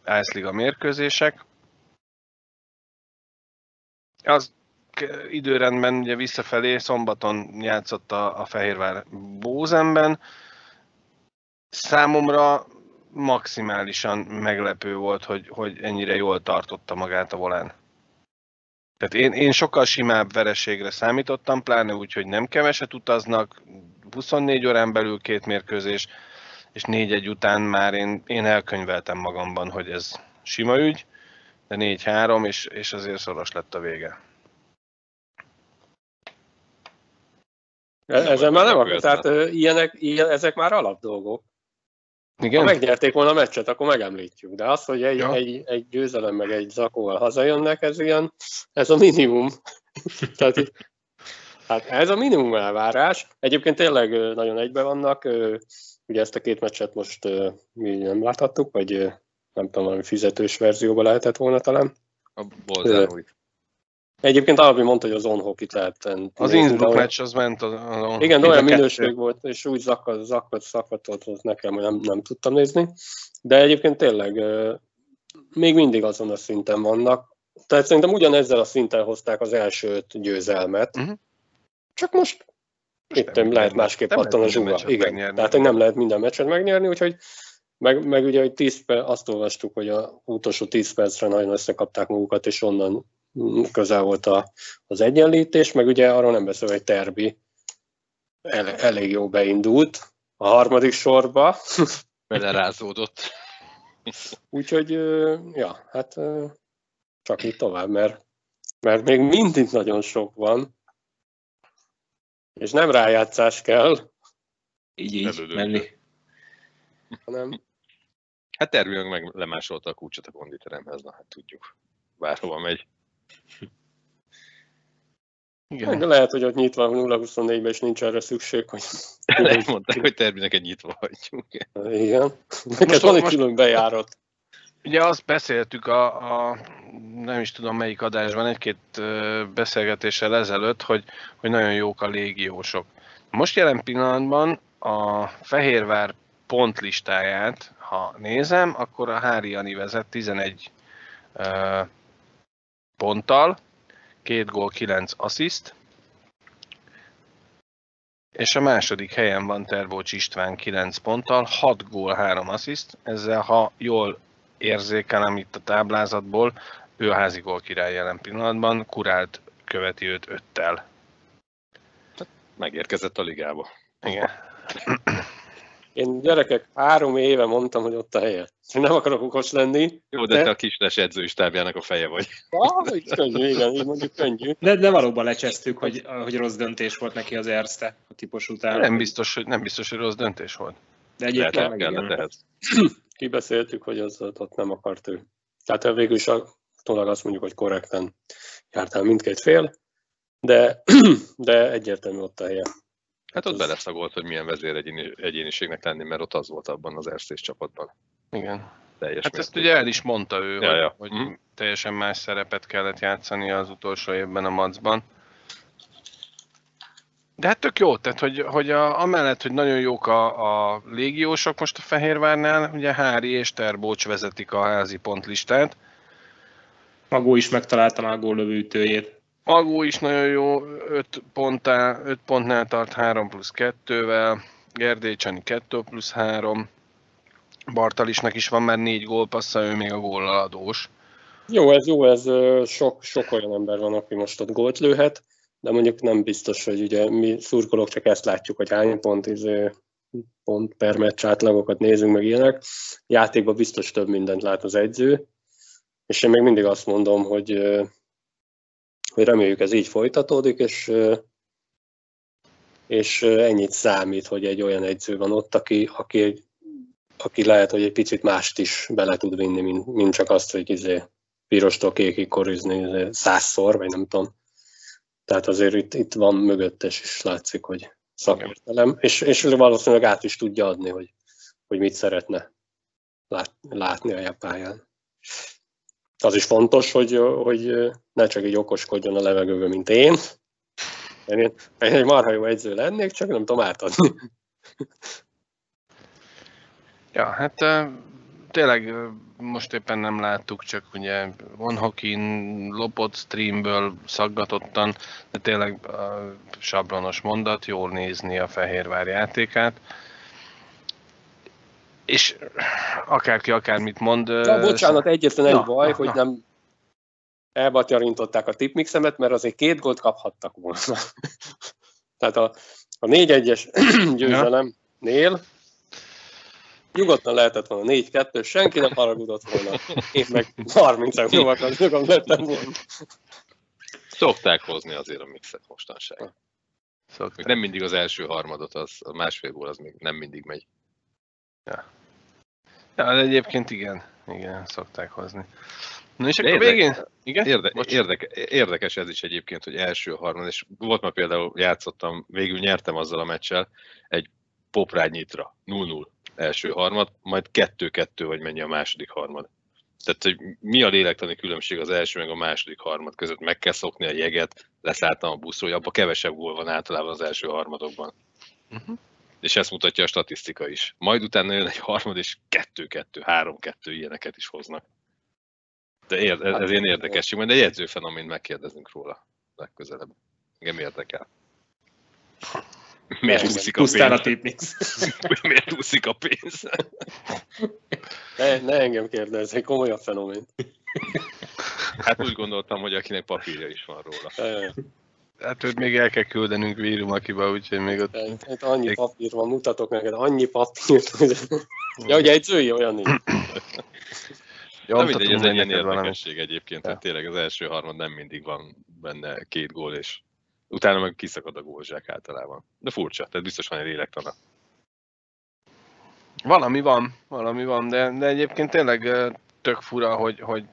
Erste Liga mérkőzések. Az időrendben ugye visszafelé szombaton játszott a Fehérvár Bózenben. Számomra maximálisan meglepő volt, hogy ennyire jól tartotta magát a volán. Tehát én sokkal simább vereségre számítottam, pláne úgy, hogy nem keveset utaznak, 24 órán belül 2 mérkőzés, és 4-1 után már én elkönyveltem magamban, hogy ez sima ügy, de 4-3, és azért szoros lett a vége. Ezen már nem akarok, tehát ezek már alapdolgok. Igen? Ha megnyerték volna a meccset, akkor megemlítjük. De az, hogy egy győzelem meg egy zakóval hazajönnek, ez a minimum. Tehát ez a minimum elvárás. Egyébként tényleg nagyon egybe vannak. Ugye ezt a 2 meccset most mi nem láthattuk, vagy nem tudom, valami fizetős verzióba lehetett volna talán. A Bolzánói. Egyébként Albi mondta, hogy az on-hockey-t lehet tenni. Az Innsbruck meccs az ment az igen, olyan minőség volt, és úgy szakadt nekem, hogy nem tudtam nézni. De egyébként tényleg még mindig azon a szinten vannak. Tehát szerintem ugyanezzel a szinten hozták az első győzelmet. Csak most éppen lehet másképp pattan a zsúga. Igen, tehát nem lehet minden meccset megnyerni, úgyhogy meg ugye, hogy 10 perc, azt olvastuk, hogy az utolsó 10 percre nagyon összekapták magukat, és onnan közel volt az egyenlítés, meg ugye arról nem beszélve, hogy Terbi elég jó beindult a harmadik sorba. Belerázódott. Úgyhogy, ja, hát csak így tovább, mert még mindig nagyon sok van, és nem rájátszás kell. Így menni. Hanem... Hát Ervin meg lemásolta a kulcsot a konditeremhez, na hát tudjuk, bárhova megy. Igen. De lehet, hogy ott nyitva 0-24-ben is nincs erre szükség, hogy... Mondták, hogy Tervinek egy nyitva hagyjuk. Igen. Neked van egy külön bejárat. Ugye azt beszéltük a nem is tudom melyik adásban, egy-két beszélgetéssel ezelőtt, hogy nagyon jók a légiósok. Most jelen pillanatban a Fehérvár pontlistáját, ha nézem, akkor a Hári Jani vezet 11 ponttal, 2 gól, 9 assziszt, és a második helyen van Terbócs István 9 ponttal, 6 gól, 3 assziszt, ezzel ha jól érzékelem itt a táblázatból, ő a házigól király jelen pillanatban, Kurált követi őt 5-tel. Megérkezett a ligába. Igen. Én gyerekek 3 éve mondtam, hogy ott a helye. Nem akarok okos lenni. Jó, de te a Kisles edzőistábjának a feje vagy. Ah, könnyű, igen, így mondjuk könnyű. De valóban lecsesztük, hogy rossz döntés volt neki az Erste a típus után. Nem biztos, hogy rossz döntés volt. De egyébként igen. Kibeszéltük, hogy az ott nem akart ő. Tehát végül is tólag azt mondjuk, hogy korrekten járt el mindkét fél, de egyértelmű ott a helye. Hát ott beleszagolt, hogy milyen vezéregyéniségnek lenni, mert ott az volt abban az Erstés csapatban. Igen. Teljes hát ezt ugye el is mondta ő, hogy teljesen más szerepet kellett játszani az utolsó évben a Macban. De hát tök jó, tehát hogy amellett, hogy nagyon jók a légiósok most a Fehérvárnál, ugye Hári és Terbócs vezetik a házi pontlistát. Magó is megtalálta a góllövőtőjét. Magó is nagyon jó, 5 pontnál tart 3+2-vel, Gerdély Csani 2+3, Bartalisnak is van már 4 gólpassza, ő még a gólaladós. Jó, ez sok olyan ember van, aki most ott gólt lőhet, de mondjuk nem biztos, hogy ugye mi szurkolók csak ezt látjuk, hogy hány pont per meccs átlagokat nézünk meg ilyenek. Játékban biztos több mindent lát az edző, és én még mindig azt mondom, hogy reméljük ez így folytatódik, és ennyit számít, hogy egy olyan edző van ott, aki lehet, hogy egy picit mást is bele tud vinni, mint csak azt, hogy pirostól kékig korizni 100-szor, vagy nem tudom. Tehát azért itt van mögöttes is látszik, hogy szakértelem, és valószínűleg át is tudja adni, hogy mit szeretne látni a pályán. Az is fontos, hogy ne csak így okoskodjon a levegőből, mint én. Én egy marha jó edző lennék, csak nem tudom átadni. Ja, hát tényleg most éppen nem láttuk, csak ugye Vonhokin lopott streamből szaggatottan, de tényleg sablonos mondat, jól nézni a Fehérvár játékát. És akárki akármit mond... bocsánat, egyetlen egy baj, hogy nem elbatjarintották a tipmixemet, mert azért 2 gólt kaphattak volna. Tehát a 4-1-es győzelemnél nyugodtan lehetett volna 4-2, senki nem haragudott volna. Én meg 30 jóvakat nyugam lettem volna. Szokták hozni azért a mixet mostanság. Nem mindig az első harmadot, a 1,5 gól az még nem mindig megy. Ja, de egyébként igen, szokták hozni. Na és akkor végén? Igen? Érdekes ez is egyébként, hogy első harmad, és volt már például játszottam, végül nyertem azzal a meccsel, egy Poprádnyitra 0-0 első harmad, majd 2-2 vagy mennyi a második harmad. Tehát, hogy mi a lélektani különbség az első meg a második harmad között, meg kell szokni a jeget, leszálltam a buszról, abban kevesebb gól van általában az első harmadokban. És ezt mutatja a statisztika is. Majd utána jön egy harmad, és 2-2, 3-2 ilyeneket is hoznak. De ez ilyen érdekesség, majd egy edzőfenomént megkérdezünk róla legközelebb. Engem érdekel. Miért úszik a pénz? Miért úszik a pénz? Ne engem kérdezz, egy komolyabb fenomén. Hát úgy gondoltam, hogy akinek papírja is van róla. Hát őt még el kell küldenünk Vírumakiba, úgyhogy még ott... Hát annyi papír van, mutatok neked, annyi papírt. Ja, ugye egyzői olyan így. Na mindegy, ez egy ilyen érdekesség egyébként, hogy tényleg az első harmad nem mindig van benne 2 gól, és utána meg kiszakad a gólzsák általában. De furcsa, tehát biztos van egy lélektana. Valami van, de egyébként tényleg tök fura, hogy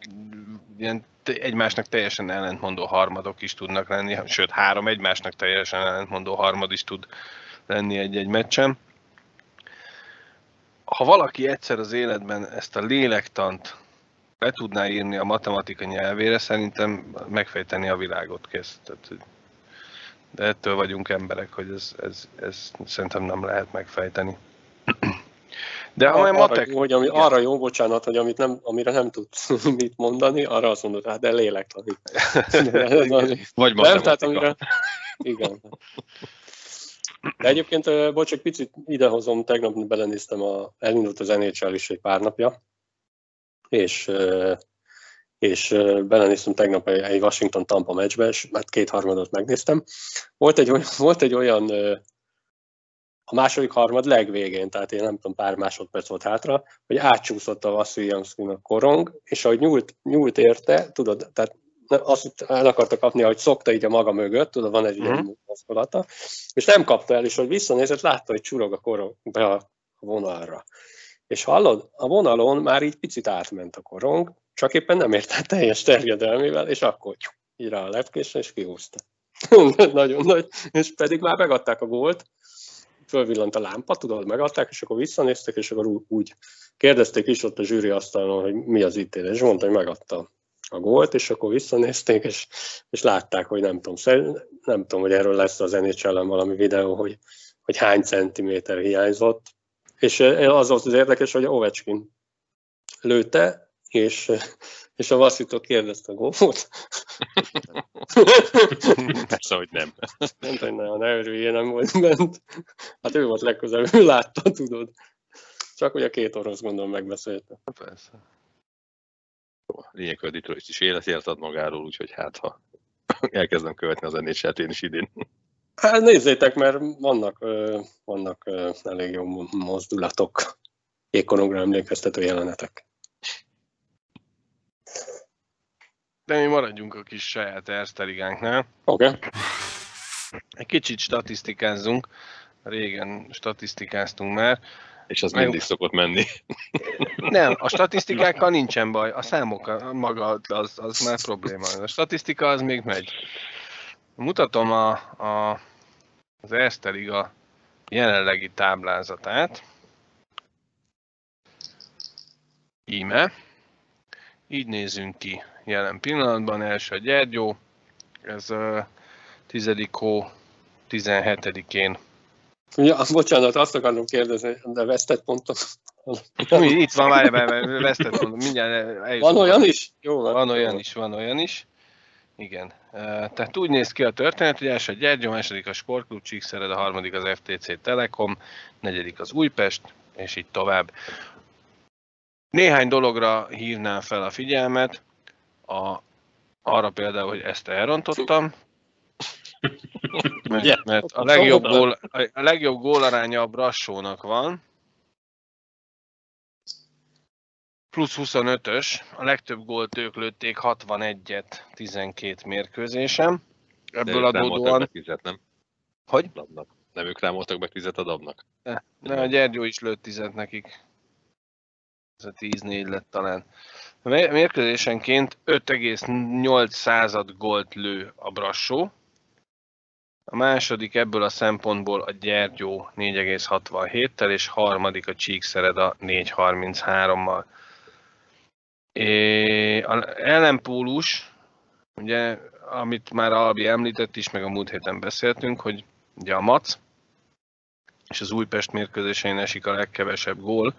ilyen egymásnak teljesen ellentmondó harmadok is tudnak lenni, sőt, három egymásnak teljesen ellentmondó harmad is tud lenni egy-egy meccsen. Ha valaki egyszer az életben ezt a lélektant be tudná írni a matematika nyelvére, szerintem megfejteni a világot kész. De ettől vagyunk emberek, hogy ez szerintem nem lehet megfejteni. De ha arra jó, bocsánat, hogy amire nem tudsz mit mondani, arra azt mondod, hát de lélektan. Vagy matematika. Igen. De egyébként, bocs, egy picit idehozom, tegnap belenéztem, elindult az NHL is egy pár napja, és belenéztem tegnap egy Washington-Tampa meccsbe, és már kétharmadot megnéztem. Volt egy olyan a második harmad legvégén, tehát én nem tudom, pár másodperc volt hátra, hogy átcsúszott a Vasilyanszkin a korong, és ahogy nyúlt érte, tudod, tehát azt el akarta kapni, ahogy szokta így a maga mögött, tudod, van egy ilyen mozgolata, és nem kapta el, és hogy visszanézett, látta, hogy csurog a korong be a vonalra. És hallod, a vonalon már így picit átment a korong, csak éppen nem érte teljes terjedelmével, és akkor így rá a lepkésre, és kihúzta. Nagyon nagy, és pedig már megadták a gólt, fölvillant a lámpa, tudod, megadták, és akkor visszanéztek, és akkor úgy kérdezték is ott a zsűri asztalon, hogy mi az ítélet, és mondta, hogy megadta a gólt, és akkor visszanézték, és látták, hogy nem tudom, hogy erről lesz az NHL-en valami videó, hogy hány centiméter hiányzott, és az volt az érdekes, hogy Ovechkin lőtte, és a Vasszitól kérdezte a gólt. Persze, hogy nem. Ne örüljél, nem volt bent. Hát ő volt legközelebb, ő látta, tudod. Csak hogy a két orosz, gondolom, megbeszélte. Persze. Lényegkör Detroit is életért ad magáról, úgyhogy hát, ha elkezdem követni az NHL-t én is idén. Hát nézzétek, mert vannak elég jó mozdulatok, ékkonogra emlékeztető jelenetek. De mi maradjunk a kis saját Erste Ligánknál. Oké. Okay. Egy kicsit statisztikázzunk. Régen statisztikáztunk már. És az mindig szokott menni. Nem, a statisztikákkal nincsen baj. A számok maga az már probléma. A statisztika az még megy. Mutatom az Erste Liga jelenlegi táblázatát. Íme. Így nézünk ki jelen pillanatban. Első a Gyergyó, ez 10. hó 17-én. Ja, bocsánat, azt akarom kérdezni, de vesztett pontok. Itt van, várjál, vesztett pontok, mindjárt eljutunk. Van olyan is? Jó, van olyan is. Igen. Tehát úgy néz ki a történet, hogy első a Gyergyó, második a Sportklub Csíkszereda, a harmadik az FTC Telekom, negyedik az Újpest, és így tovább. Néhány dologra hívnám fel a figyelmet, arra például, hogy ezt elrontottam, mert a legjobb gólaránya a Brassónak van, plusz 25-ös, a legtöbb gólt ők lőtték, 61-et 12 mérkőzésem. Ebből adódóan... Hogy? Nem ők rámoltak be 10-et a Dabnak. Nem, a Gyergyó is lőtt 10-et nekik. Ez a 10-4 lett talán. A mérkőzésenként 5,8 gólt lő a Brassó. A második ebből a szempontból a Gyergyó 4,67-tel, és harmadik a Csíkszereda 4,33-mal. Az ellenpólus, ugye, amit már Albi említett is, meg a múlt héten beszéltünk, hogy ugye a Mac és az Újpest mérkőzésein esik a legkevesebb gól,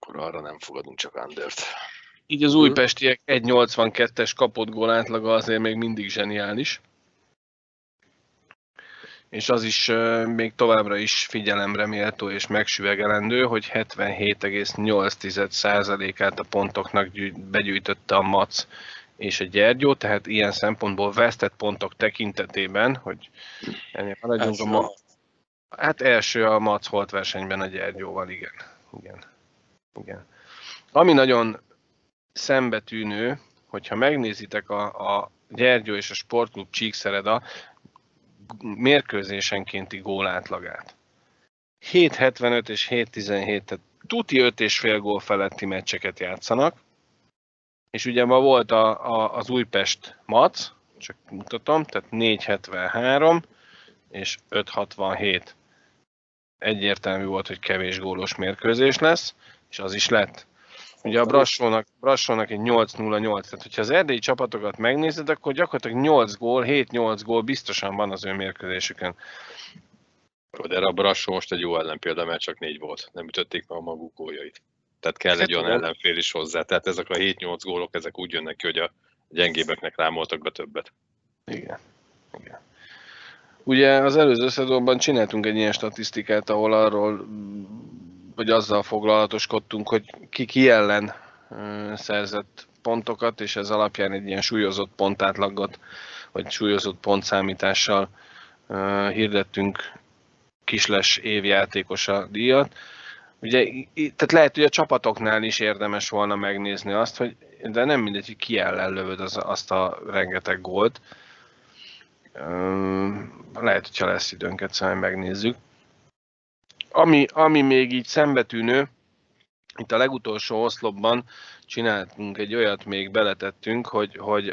akkor arra nem fogadunk, csak undert. Így az újpestiek 1,82-es kapott gól átlaga azért még mindig zseniális. És az is még továbbra is figyelemre méltó és megsüvegelendő, hogy 77,8%-át a pontoknak begyűjtötte a Mac és a Gyergyó, tehát ilyen szempontból vesztett pontok tekintetében, hogy ennél maradjunk a Mac. Hát első a Mac holt versenyben a Gyergyóval, igen. Ami nagyon szembetűnő, hogyha megnézitek a Gyergyó és a Sportklub Csíkszereda mérkőzésenkénti gólátlagát. 7.75 és 7.17, tehát tuti 5,5 gól feletti meccseket játszanak. És ugye ma volt az Újpest Mac, csak mutatom, tehát 4.73 és 5.67. Egyértelmű volt, hogy kevés gólos mérkőzés lesz, és az is lett. Ugye a Brassónak egy 8-0-8, tehát hogyha az erdélyi csapatokat megnézed, akkor gyakorlatilag 8 gól, 7-8 gól biztosan van az ő mérkőzésükön. De erre a Brassó most egy jó ellenpélda, mert csak 4 volt, nem ütötték meg a maguk góljait. Tehát kell egy olyan ellenfél is hozzá, tehát ezek a 7-8 gólok, ezek úgy jönnek ki, hogy a gyengébeknek rámoltak be többet. Igen. Igen. Ugye az előző szezonban csináltunk egy ilyen statisztikát, ahol arról, vagy azzal foglalatoskodtunk, hogy ki ellen szerzett pontokat, és ez alapján egy ilyen súlyozott pontátlagot, vagy súlyozott pontszámítással hirdettünk Kisles évjátékosa díjat. Ugye, tehát lehet, hogy a csapatoknál is érdemes volna megnézni azt, hogy de nem mindegy, hogy ki ellen lövöd azt a rengeteg gólt. Lehet, hogyha lesz időnk, egyszerűen megnézzük. Ami még így szembetűnő, itt a legutolsó oszlopban csináltunk egy olyat, még beletettünk, hogy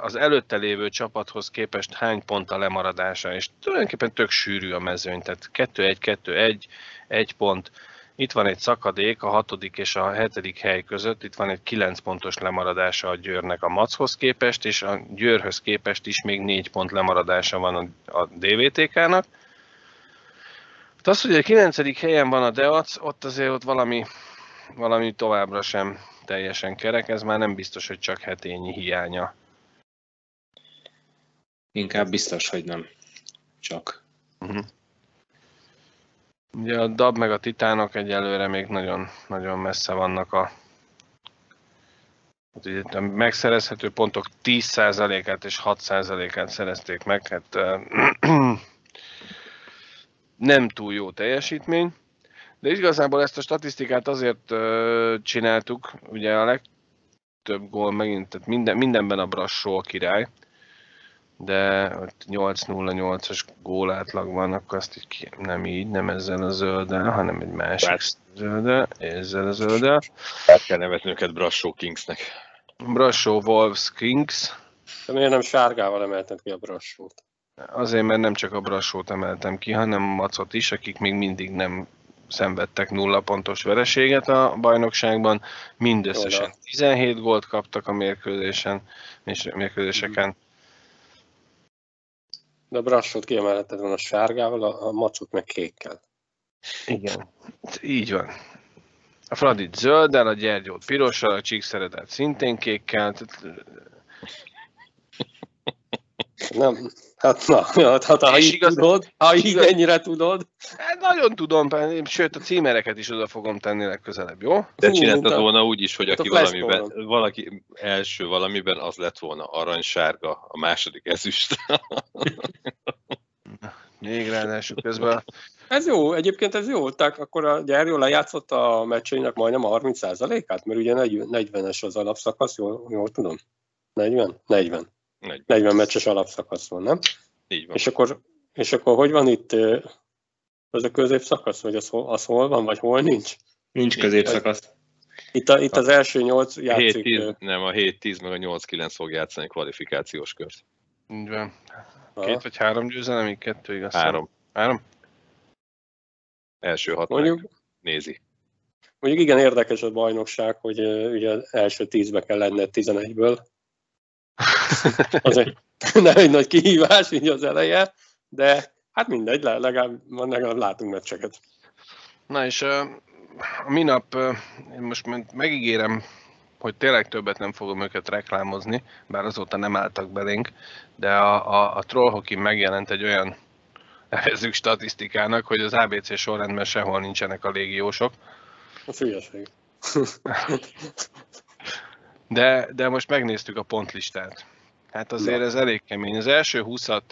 az előtte lévő csapathoz képest hány pont a lemaradása, és tulajdonképpen tök sűrű a mezőny, tehát 2-1, 1 pont. Itt van egy szakadék a 6. és a 7. hely között, itt van egy 9 pontos lemaradása a Győrnek a Machoz képest, és a Győrhöz képest is még 4 pont lemaradása van a DVTK-nak. Az, hogy a 9. helyen van a Deac, ott azért ott valami továbbra sem teljesen kerek, ez már nem biztos, hogy csak Hetényi hiánya. Inkább biztos, hogy nem csak. Ugye a DAB meg a Titánok egyelőre még nagyon messze vannak a megszerezhető pontok 10%-át és 6%-át szerezték meg, hát nem túl jó teljesítmény, de igazából ezt a statisztikát azért csináltuk, ugye a legtöbb gól megint, tehát mindenben a Brassó a király, de 8-0-8-as gól átlag van, akkor azt nem ezzel a zölddel, hanem egy másik zölddel, ezzel a zölddel. Át kell nevetni őket Brassó Kingsnek. Brassó Wolves Kings. De miért nem sárgával emeltek ki a Brassót? Azért, mert nem csak a Brassót emeltem ki, hanem a Macot is, akik még mindig nem szenvedtek 0 pontos vereséget a bajnokságban. Mindösszesen 17 gólt kaptak a mérkőzéseken. De a Brassót kiemelheted van a sárgával, a Macot meg kékkel. Igen, így van. A Fradit zölddel, a Gyergyót pirossal, a Csíkszeredát szintén kékkel. Nem, hát ha így tudod, ha így ennyire tudod. Hát nagyon tudom, sőt a címereket is oda fogom tenni legközelebb, jó? De csináltad volna úgy is, hogy aki valaki első valamiben, az lett volna aranysárga, a második ezüst. Még ráadásul közben. Ez jó, egyébként ez jó, tehát akkor a Gyergyó lejátszott a meccseinek majdnem a 30%-át, mert ugye 40-es az alapszakasz, jól tudom? 40? 40 meccses alapszakasz van, nem? Így van. És akkor hogy van itt az a középszakasz, vagy az hol van, vagy hol nincs? Nincs középszakasz. Itt az első 8 játszik. 7-10, nem, a 7-10 meg a 8-9 fog játszani kvalifikációs kört. Így van. 2 vagy 3 győzelemig, 2 igaz. 3. Első 6 nézi. Mondjuk igen érdekes a bajnokság, hogy ugye az első 10-be kell lenned 11-ből. Az egy nagy kihívás így az eleje, de hát mindegy, legalább látunk meccseket. Na és minap, most megígérem, hogy tényleg többet nem fogom őket reklámozni, bár azóta nem álltak belénk, de a Trollhokin megjelent egy olyan, nevezzük statisztikának, hogy az ABC sorrendben sehol nincsenek a légiósok. A fülyeség. De most megnéztük a pontlistát. Hát azért ez elég kemény. Az első 20-at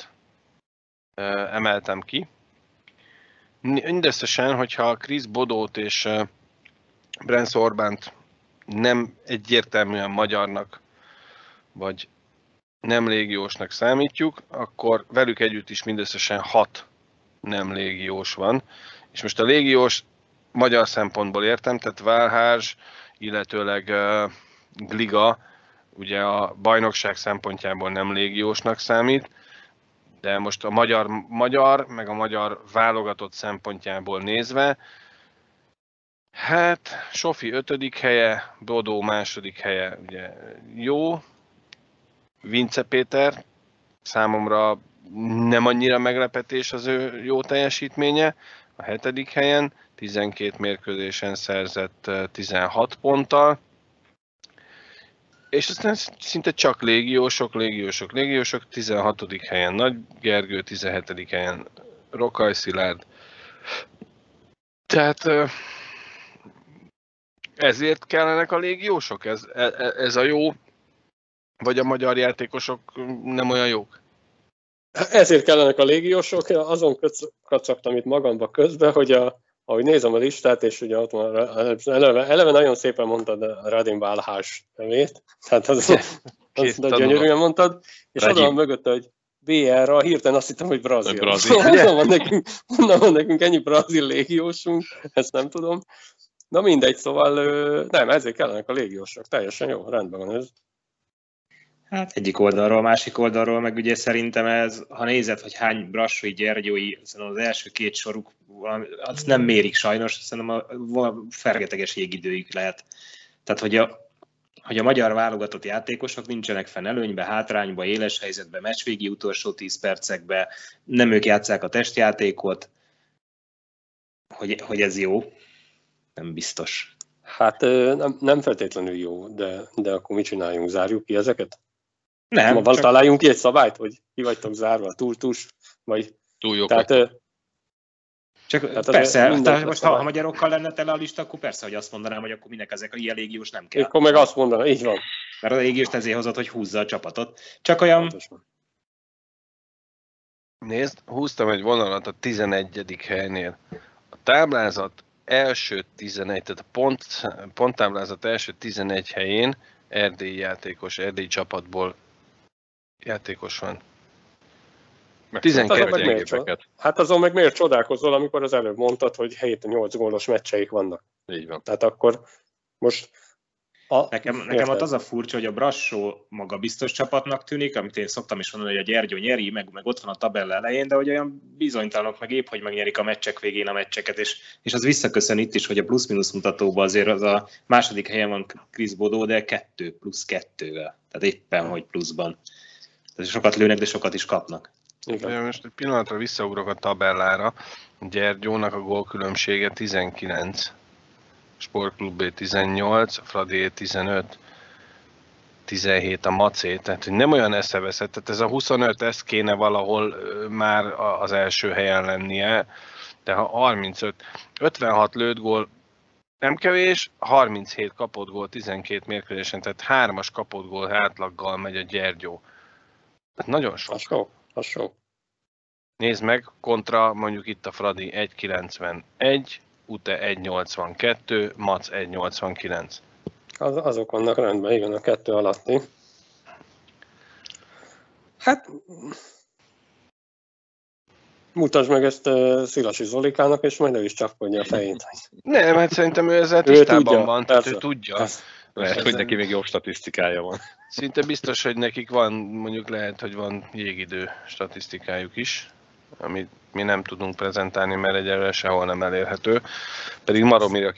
emeltem ki. Mindösszesen, hogyha Krisz Bodót és Brenz Orbánt nem egyértelműen magyarnak, vagy nem légiósnak számítjuk, akkor velük együtt is mindösszesen 6 nem légiós van. És most a légiós magyar szempontból értem, tehát Válházs, illetőleg Gliga, ugye a bajnokság szempontjából nem légiósnak számít, de most a magyar, meg a magyar válogatott szempontjából nézve, hát Sofi 5. helye, Bodó 2. helye, ugye jó, Vince Péter, számomra nem annyira meglepetés az ő jó teljesítménye, a 7. helyen, 12 mérkőzésen szerzett 16 ponttal, és aztán szinte csak légiósok, 16. helyen Nagy Gergő, 17. helyen Rokaj Szilárd. Tehát ezért kellenek a légiósok? Ez a jó, vagy a magyar játékosok nem olyan jók? Ezért kellenek a légiósok, azon kacagtam itt magamba közben, hogy ahogy nézem a listát, és ugye ott van, eleve nagyon szépen mondtad a Radim Válhás nevét, tehát az gyönyörűen mondtad, és oda van mögött, hogy BR-ra, hirtelen azt hittem, hogy Brazil. Onnan van nekünk ennyi brazil légiósunk, ezt nem tudom. Na mindegy, szóval nem, ezért kellenek a légiósok, teljesen jó, rendben van ez. Hát egyik oldalról, másik oldalról, meg ugye szerintem ez, ha nézed, hogy hány brassói, gyergyói, az első két soruk, azt nem mérik sajnos, szerintem a fergeteges jégidőjük lehet. Tehát, hogy a magyar válogatott játékosok nincsenek fenn előnybe, hátrányba, éles helyzetbe, meccsvégi utolsó 10 percekbe, nem ők játsszák a testjátékot, hogy ez jó, nem biztos. Hát nem feltétlenül jó, de akkor mit csináljunk, zárjuk ki ezeket? Nem. Találjunk ki egy szabályt, hogy ki vagytok zárva, túltus, vagy... Túl jók. Tehát persze, most ha magyarokkal lenne tele a lista, akkor persze, hogy azt mondanám, hogy akkor minek ezek, ilyen légiós nem kell. Akkor meg azt mondanám, így van. Mert a légiós ezért hozott, hogy húzza a csapatot. Csak olyan... Pontosan. Nézd, húztam egy vonalat a 11. helynél. A táblázat első 11, tehát a ponttáblázat első 11 helyén erdélyi játékos, erdélyi csapatból játékos van. Meg 12 gyengébeket. Hát azon meg miért csodálkozol, amikor az előbb mondtad, hogy 7-8 gólos meccseik vannak. Így van. Tehát akkor most... Nekem ott az a furcsa, hogy a Brassó maga biztos csapatnak tűnik, amit én szoktam is mondani, hogy a Gyergyó nyeri, meg ott van a tabella elején, de hogy olyan bizonytalanok meg épp, hogy megnyerik a meccsek végén a meccseket, és az visszaköszön itt is, hogy a plusz-minusz mutatóban azért az a második helyen van Krisz Bodó, de 2+2-vel, tehát éppen hogy pluszban. Tehát sokat lőnek, de sokat is kapnak. Igen. Most egy pillanatra visszaugrok a tabellára, a Gyergyónak a gólkülönbsége 19. Sportklubé 18, Fradié 15, 17 a Macé, tehát nem olyan eszeveszett, tehát ez a 25, ez kéne valahol már az első helyen lennie, de ha 35, 56 lőtt gól, nem kevés, 37 kapott gól 12 mérkőzésen, tehát 3-as kapott gól átlaggal megy a Gyergyó. Tehát nagyon sok. Nézd meg, kontra mondjuk itt a Fradi 1,91, Ute 1,82, Mac 1,89. Azok vannak rendben, igen, a kettő alatti. Hát, mutasd meg ezt Szilasi Zolikának, és majd ő is csapkodja a fejét. Nem, hát szerintem ő ezzel tisztában van, tehát ő tudja. Lehet, hogy neki még jobb statisztikája van. Szinte biztos, hogy nekik van, mondjuk lehet, hogy van jégidő statisztikájuk is, amit mi nem tudunk prezentálni, mert egyelőre sehol nem elérhető. Pedig maromira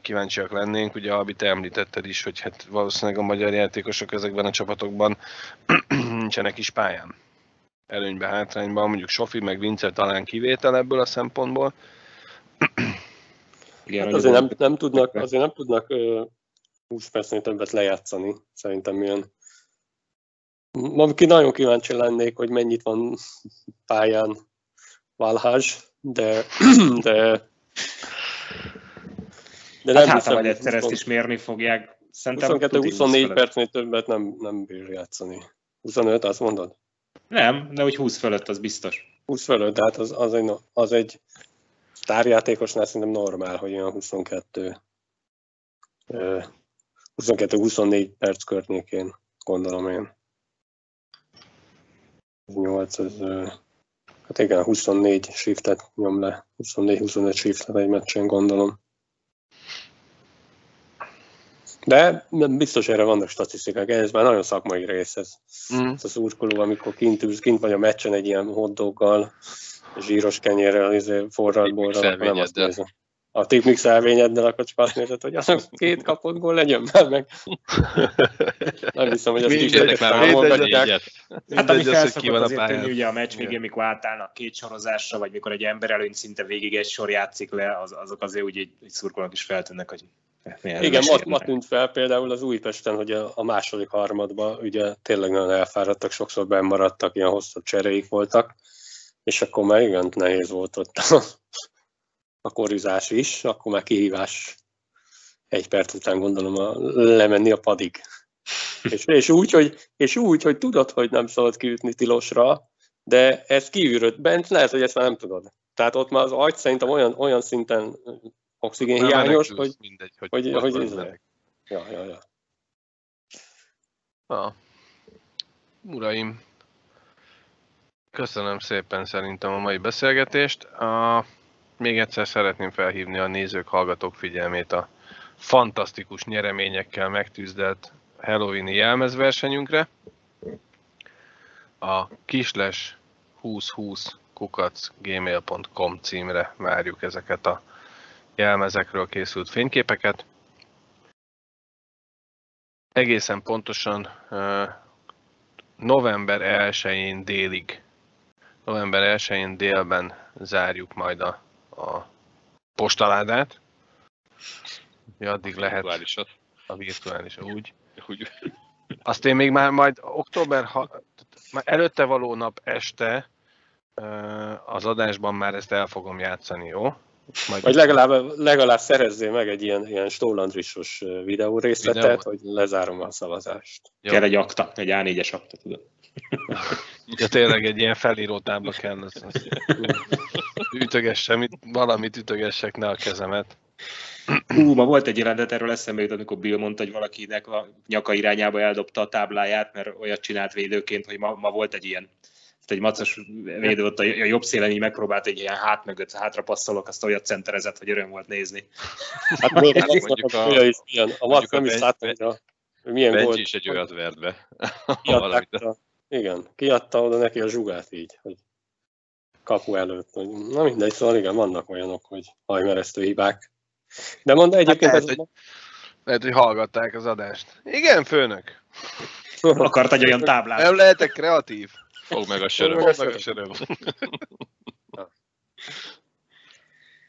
kíváncsiak lennénk, ugye ahogy te említetted is, hogy hát valószínűleg a magyar játékosok ezekben a csapatokban nincsenek is pályán. Előnyben, hátrányban, mondjuk Sofi meg Vince talán kivétel ebből a szempontból. Igen, hát azért nem tudnak 20 percnél többet lejátszani, szerintem ilyen. Nagyon kíváncsi lennék, hogy mennyit van pályán Válházs, de nem hiszem, hogy egyszer ezt is mérni fogják. 22-24 percnél többet nem bír játszani. 25, azt mondod? Nem, de hogy 20 fölött, az biztos. 20 fölött, tehát az egy sztárjátékosnál szerintem normál, hogy olyan 22-24 perc környékén, gondolom én. 8, Hát igen, 24 shiftet nyom le, 24-25 shiftet egy meccsen, gondolom. De biztos erre vannak statisztikák, ez már nagyon szakmai rész ez. Ez a szurkoló, amikor kint vagy a meccsen egy ilyen hotdoggal, zsíros kenyérrel, forralt borral, nem azt nézem. A tipmix elvényeddel, akkor csak azt nézed, hogy azok két kapott gól legyen már meg. Nem hiszem, hogy az kicsit számolgatják. Hát ami felszokott azért tűnni, ugye a meccs végén, mikor átállnak két sorozásra, vagy mikor egy ember előny szinte végig egy sor játszik le, azok azért úgy egy szurkolók is feltűnnek, hogy milyen. Igen, ma tűnt fel például az Újpesten, hogy a második harmadban ugye tényleg nagyon elfáradtak, sokszor bennmaradtak, ilyen hosszabb cseréik voltak, és akkor már igen nehéz volt ott a korizás is, akkor már kihívás egy perc után gondolom lemenni a padig. és úgy, hogy tudod, hogy nem szabad kiütni tilosra, de ez kívülről, bent lehet, hogy ezt már nem tudod. Tehát ott már az agy szerintem olyan szinten oxigén hiányos, hogy... Mindegy, hogy ez lehet. Ja. Na, uraim, köszönöm szépen szerintem a mai beszélgetést. Még egyszer szeretném felhívni a nézők, hallgatók figyelmét a fantasztikus nyereményekkel megtűzdelt Halloween-i jelmezversenyünkre. A kisles2020@gmail.com címre várjuk ezeket a jelmezekről készült fényképeket. Egészen pontosan november 1-én délben zárjuk majd a postaládát, addig lehet a virtuális, úgy. Azt én még már majd már előtte való nap este az adásban már ezt el fogom játszani, jó? Vagy legalább szerezzél meg egy ilyen Stólandrissos videó részletet, hogy lezárom a szavazást. Jó. Kell egy akta, egy A4-es akta, tudod. Ja, tényleg egy ilyen felírótábla kell, az ütögessem, valamit ütögessek, ne a kezemet. Ma volt egy jelenet, erről eszembe jutott, amikor Bill mondta, hogy valakinek a nyaka irányába eldobta a tábláját, mert olyat csinált védőként, hogy ma volt egy ilyen. Egy macos védő ott a jobb szélen így megpróbált egy ilyen hát mögött, hátra passzolok, azt olyat centerezett, hogy öröm volt nézni. Hát még mondjuk a Mac nem is látom, hogy milyen volt. Benji is egy olyat vert be. Igen, kiadta oda neki a zsugát így, hogy kapu előtt. Hogy, na mindegy, szóval igen, vannak olyanok, hogy hajmeresztő hibák. De mondd egyébként... Hát lehet, hogy hallgatták az adást. Igen, főnök! Akart egy olyan táblát. Nem lehetek kreatív. Fogd meg a söröm.